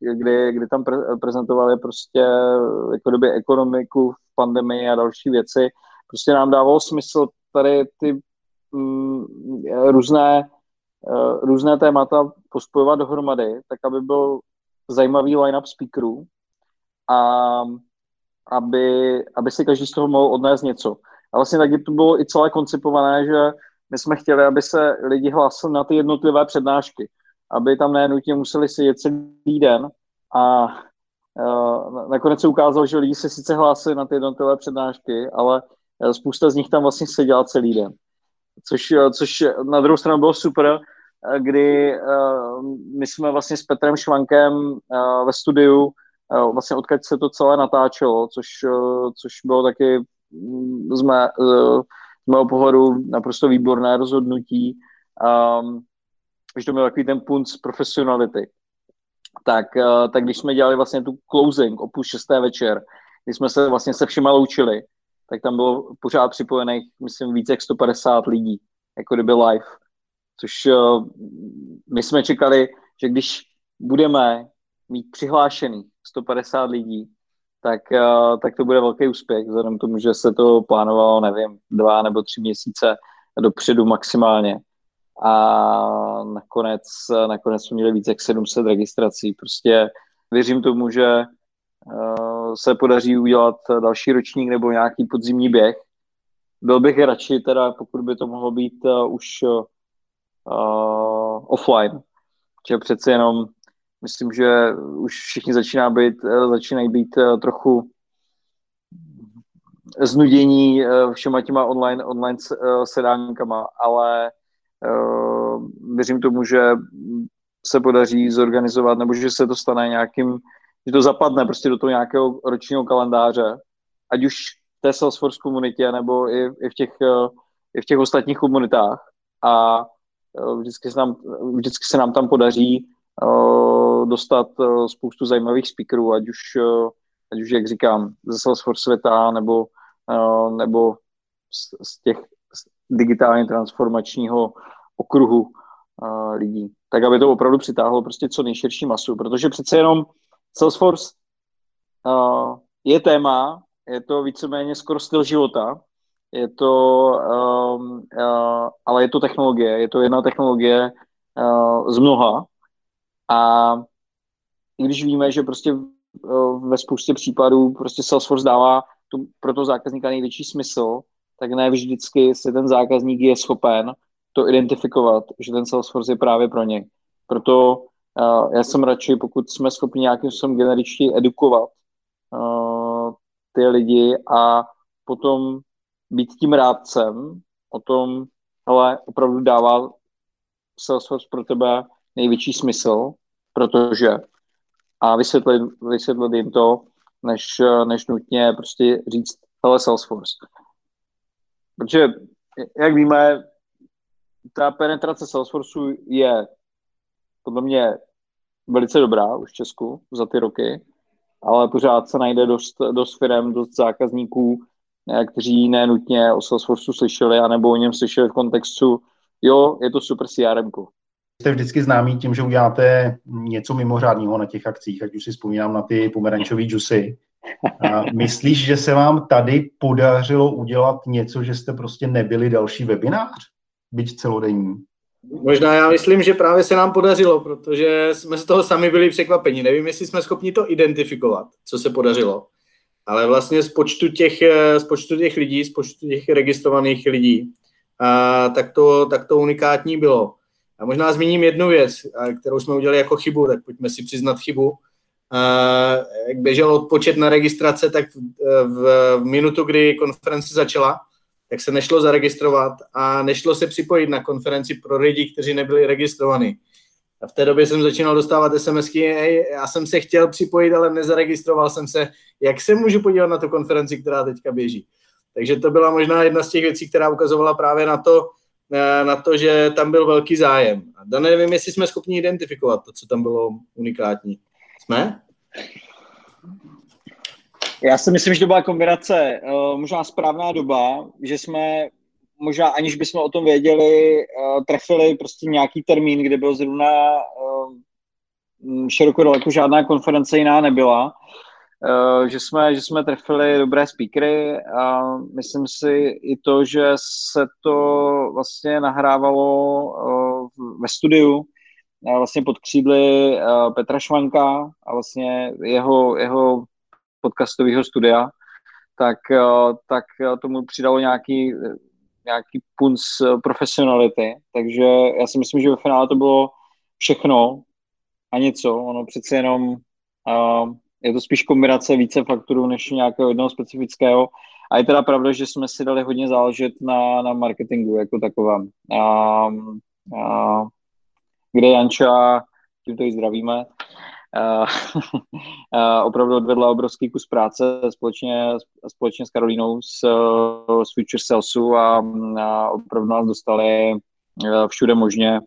Kdy, kdy tam pre, prezentovali prostě jako době ekonomiku v pandemii a další věci. Prostě nám dávalo smysl tady ty mm, různé, různé témata pospojovat dohromady, tak aby byl zajímavý line-up speakerů a aby, aby si každý z toho mohl odnést něco. A vlastně taky to bylo i celé koncipované, že my jsme chtěli, aby se lidi hlásili na ty jednotlivé přednášky, aby tam nenutně museli sedět celý den, a uh, nakonec se ukázalo, že lidi se sice hlásili na ty jednotlivé přednášky, ale uh, spousta z nich tam vlastně seděla celý den. Což, uh, což na druhou stranu bylo super, uh, kdy uh, my jsme vlastně s Petrem Švankem uh, ve studiu, uh, vlastně odkud se to celé natáčelo, což, uh, což bylo taky z, mé, uh, z mého pohledu naprosto výborné rozhodnutí. Um, když to měl takový ten punc profesionality, tak, tak když jsme dělali vlastně tu closing o půl šesté večer, když jsme se vlastně se všema loučili, tak tam bylo pořád připojených, myslím, více jak sto padesát lidí, jako kdyby live, což my jsme čekali, že když budeme mít přihlášený sto padesát lidí, tak, tak to bude velký úspěch, vzhledem k tomu, že se to plánovalo, nevím, dva nebo tři měsíce dopředu maximálně. A nakonec, nakonec jsme měli víc jak sedm set registrací. Prostě věřím tomu, že se podaří udělat další ročník nebo nějaký podzimní běh. Byl bych radši teda, pokud by to mohlo být už uh, offline. Protože přece jenom myslím, že už všichni začíná být, začínají být trochu znudění všema těma online, online sedánkama, ale Uh, věřím tomu, že se podaří zorganizovat, nebo že se to stane nějakým, že to zapadne prostě do toho nějakého ročního kalendáře, ať už v té Salesforce komunitě, nebo i, i, v těch, uh, i v těch ostatních komunitách, a vždycky se nám, vždycky se nám tam podaří uh, dostat uh, spoustu zajímavých speakerů, ať už, uh, ať už jak říkám, ze Salesforce světa nebo, uh, nebo z, z těch z digitálně transformačního okruhu uh, lidí. Tak, aby to opravdu přitáhlo prostě co nejširší masu, protože přece jenom Salesforce uh, je téma, je to víceméně skoro styl života, je to, um, uh, ale je to technologie, je to jedna technologie uh, z mnoha a i když víme, že prostě uh, ve spoustě případů prostě Salesforce dává tu, pro toho zákazníka největší smysl, tak ne vždycky se ten zákazník je schopen to identifikovat, že ten Salesforce je právě pro něj. Proto uh, já jsem radši, pokud jsme schopni nějakým způsobem genericky edukovat uh, ty lidi a potom být tím rádcem o tom, hele, opravdu dává Salesforce pro tebe největší smysl, protože a vysvětlit, vysvětlit jim to, než, než nutně prostě říct, hele, Salesforce. Protože, jak víme, ta penetrace Salesforceu je podle mě velice dobrá už v Česku za ty roky, ale pořád se najde dost, dost firem, dost zákazníků, kteří nenutně o Salesforceu slyšeli, anebo o něm slyšeli v kontextu, jo, je to super C R M ko. Jste vždycky známí tím, že uděláte něco mimořádného na těch akcích, ať už si vzpomínám na ty pomerančové džusy. Myslíš, že se vám tady podařilo udělat něco, že jste prostě nebyli další webinář, byť celodenní? Možná já myslím, že právě se nám podařilo, protože jsme z toho sami byli překvapeni. Nevím, jestli jsme schopni to identifikovat, co se podařilo. Ale vlastně z počtu těch, z počtu těch lidí, z počtu těch registrovaných lidí, a tak, to, tak to unikátní bylo. A možná zmíním jednu věc, kterou jsme udělali jako chybu, tak pojďme si přiznat chybu. A jak běžel odpočet na registrace, tak v, v minutu, kdy konference začala, tak se nešlo zaregistrovat a nešlo se připojit na konferenci pro lidi, kteří nebyli registrovaní. A v té době jsem začínal dostávat SMSky, hej, já jsem se chtěl připojit, ale nezaregistroval jsem se, jak se můžu podívat na tu konferenci, která teďka běží. Takže to byla možná jedna z těch věcí, která ukazovala právě na to, na to, že tam byl velký zájem. A nevím, jestli jsme schopni identifikovat to, co tam bylo unikátní. Jsme? Já si myslím, že to byla kombinace, možná správná doba, že jsme možná aniž bychom o tom věděli, trefili prostě nějaký termín, kde byl zrovna široko daleko žádná konference jiná nebyla, že jsme, že jsme trefili dobré speakery a myslím si i to, že se to vlastně nahrávalo ve studiu, vlastně pod křídly Petra Švanka a vlastně jeho, jeho podcastového studia, tak, tak tomu přidalo nějaký nějaký punc profesionality, takže já si myslím, že ve finále to bylo všechno a něco, ono přece jenom uh, je to spíš kombinace více faktorů než nějakého jednoho specifického a je teda pravda, že jsme si dali hodně záležet na, na marketingu jako takovém. Uh, uh, kde Janča, tímto ji zdravíme, uh, uh, opravdu odvedla obrovský kus práce společně, společně s Karolínou z, z Future Salesu a, a opravdu nás dostali všude možně.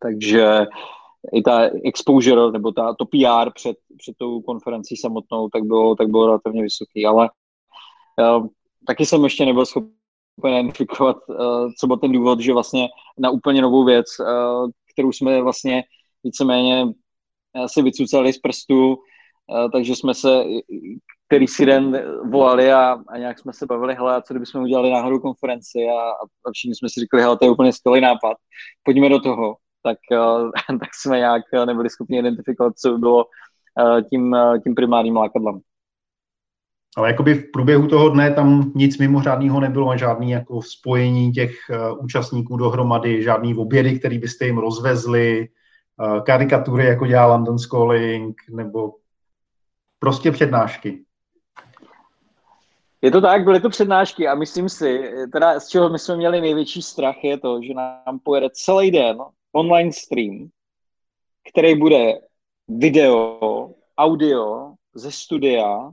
Takže i ta exposure, nebo ta, to P R před, před tou konferencí samotnou, tak bylo, tak bylo relativně vysoký, ale uh, taky jsem ještě nebyl schopen identifikovat, uh, co byl ten důvod, že vlastně na úplně novou věc, uh, kterou jsme vlastně víceméně si vycucali z prstu, takže jsme se, který si den volali a, a nějak jsme se bavili, hele, co kdybychom udělali náhodou konferenci a, a všichni jsme si řekli, hele, to je úplně skvělý nápad, pojďme do toho, tak, tak jsme nějak nebyli schopni identifikovat, co bylo tím, tím primárním lákadlem. Ale jakoby v průběhu toho dne tam nic mimořádného nebylo a žádný jako spojení těch účastníků dohromady, žádný obědy, který byste jim rozvezli, karikatury, jako dělá London Calling, nebo prostě přednášky. Je to tak, byly to přednášky a myslím si, teda z čeho my jsme měli největší strach je to, že nám pojede celý den online stream, který bude video, audio ze studia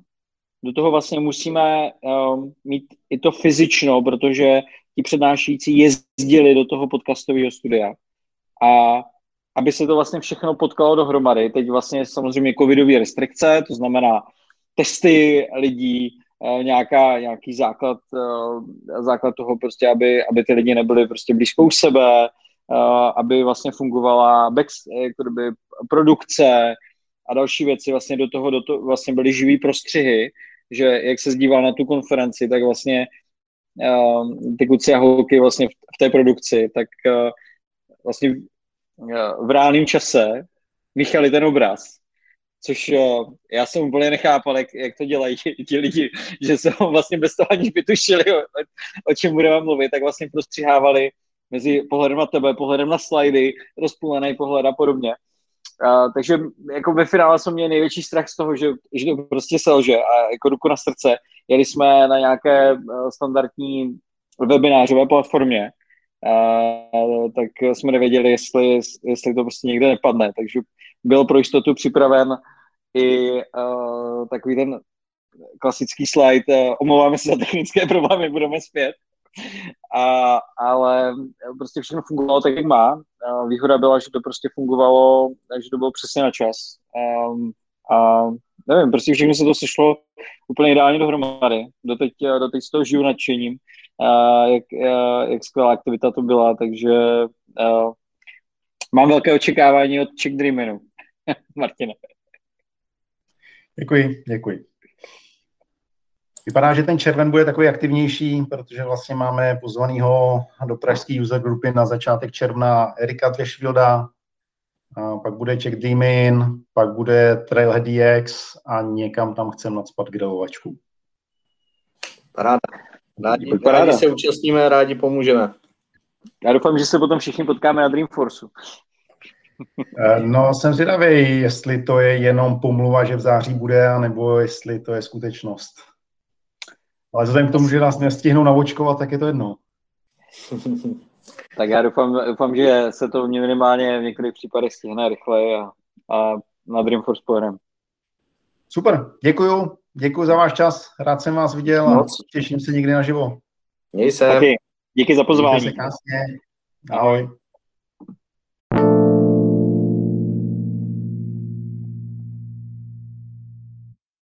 do toho vlastně musíme um, mít i to fyzično, protože ti přednášející jezdili do toho podcastového studia. A aby se to vlastně všechno potkalo dohromady, teď vlastně samozřejmě covidové restrikce, to znamená testy lidí, nějaká, nějaký základ, základ toho prostě, aby, aby ty lidi nebyli prostě blízko u sebe, aby vlastně fungovala back, jako kdyby, produkce a další věci, vlastně do toho, do toho vlastně byly živý prostřihy, že jak se zdíval na tu konferenci, tak vlastně ty kluci a holky vlastně v té produkci, tak vlastně v reálném čase míchali ten obraz, což já jsem úplně nechápal, jak, jak to dělají ti lidi, že se vlastně bez toho, aniž by tušili, o, o čem budeme mluvit, tak vlastně prostřihávali mezi pohledem na tebe, pohledem na slajdy, rozpůlený pohled a podobně. A, takže jako ve finále jsem měl největší strach z toho, že, že to prostě selže a jako ruku na srdce. Jeli jsme na nějaké standardní webinářové platformě, Uh, tak jsme nevěděli, jestli, jestli to prostě někde nepadne. Takže byl pro jistotu připraven i uh, takový ten klasický slide, uh, omlouváme se za technické problémy, budeme zpět. A, ale prostě všechno fungovalo tak, jak má. Uh, výhoda byla, že to prostě fungovalo, že to bylo přesně na čas. Um, a nevím, prostě všechno se to sešlo úplně ideálně dohromady. Doteď, doteď z toho žiju nadšením. Uh, jak, uh, jak skvělá aktivita to byla, takže uh, mám velké očekávání od Czech Dreaminu. Martine. Děkuji, děkuji. Vypadá, že ten červen bude takový aktivnější, protože vlastně máme pozvanýho do pražské user grupy na začátek června Erika Dvešvilda, pak bude Czech Dreamin, pak bude Trailhead D X a někam tam chcem nadspat grilovačku. Paráda. Rádi, rádi se účastníme, rádi pomůžeme. Já doufám, že se potom všichni potkáme na Dreamforceu. No, jsem zvědavý, jestli to je jenom pomluva, že v září bude, nebo jestli to je skutečnost. Ale vzhledem k tomu, že nás nestihnou navočkovat, tak je to jedno. Tak já doufám, doufám, že se to minimálně v některých případech stihne rychleji a, a na Dreamforce pojedeme. Super, děkuju. Děkuji za váš čas, rád jsem vás viděl a těším se někdy naživo. Měj se. Taky. Díky za pozvání. Mějte se krásně. Ahoj.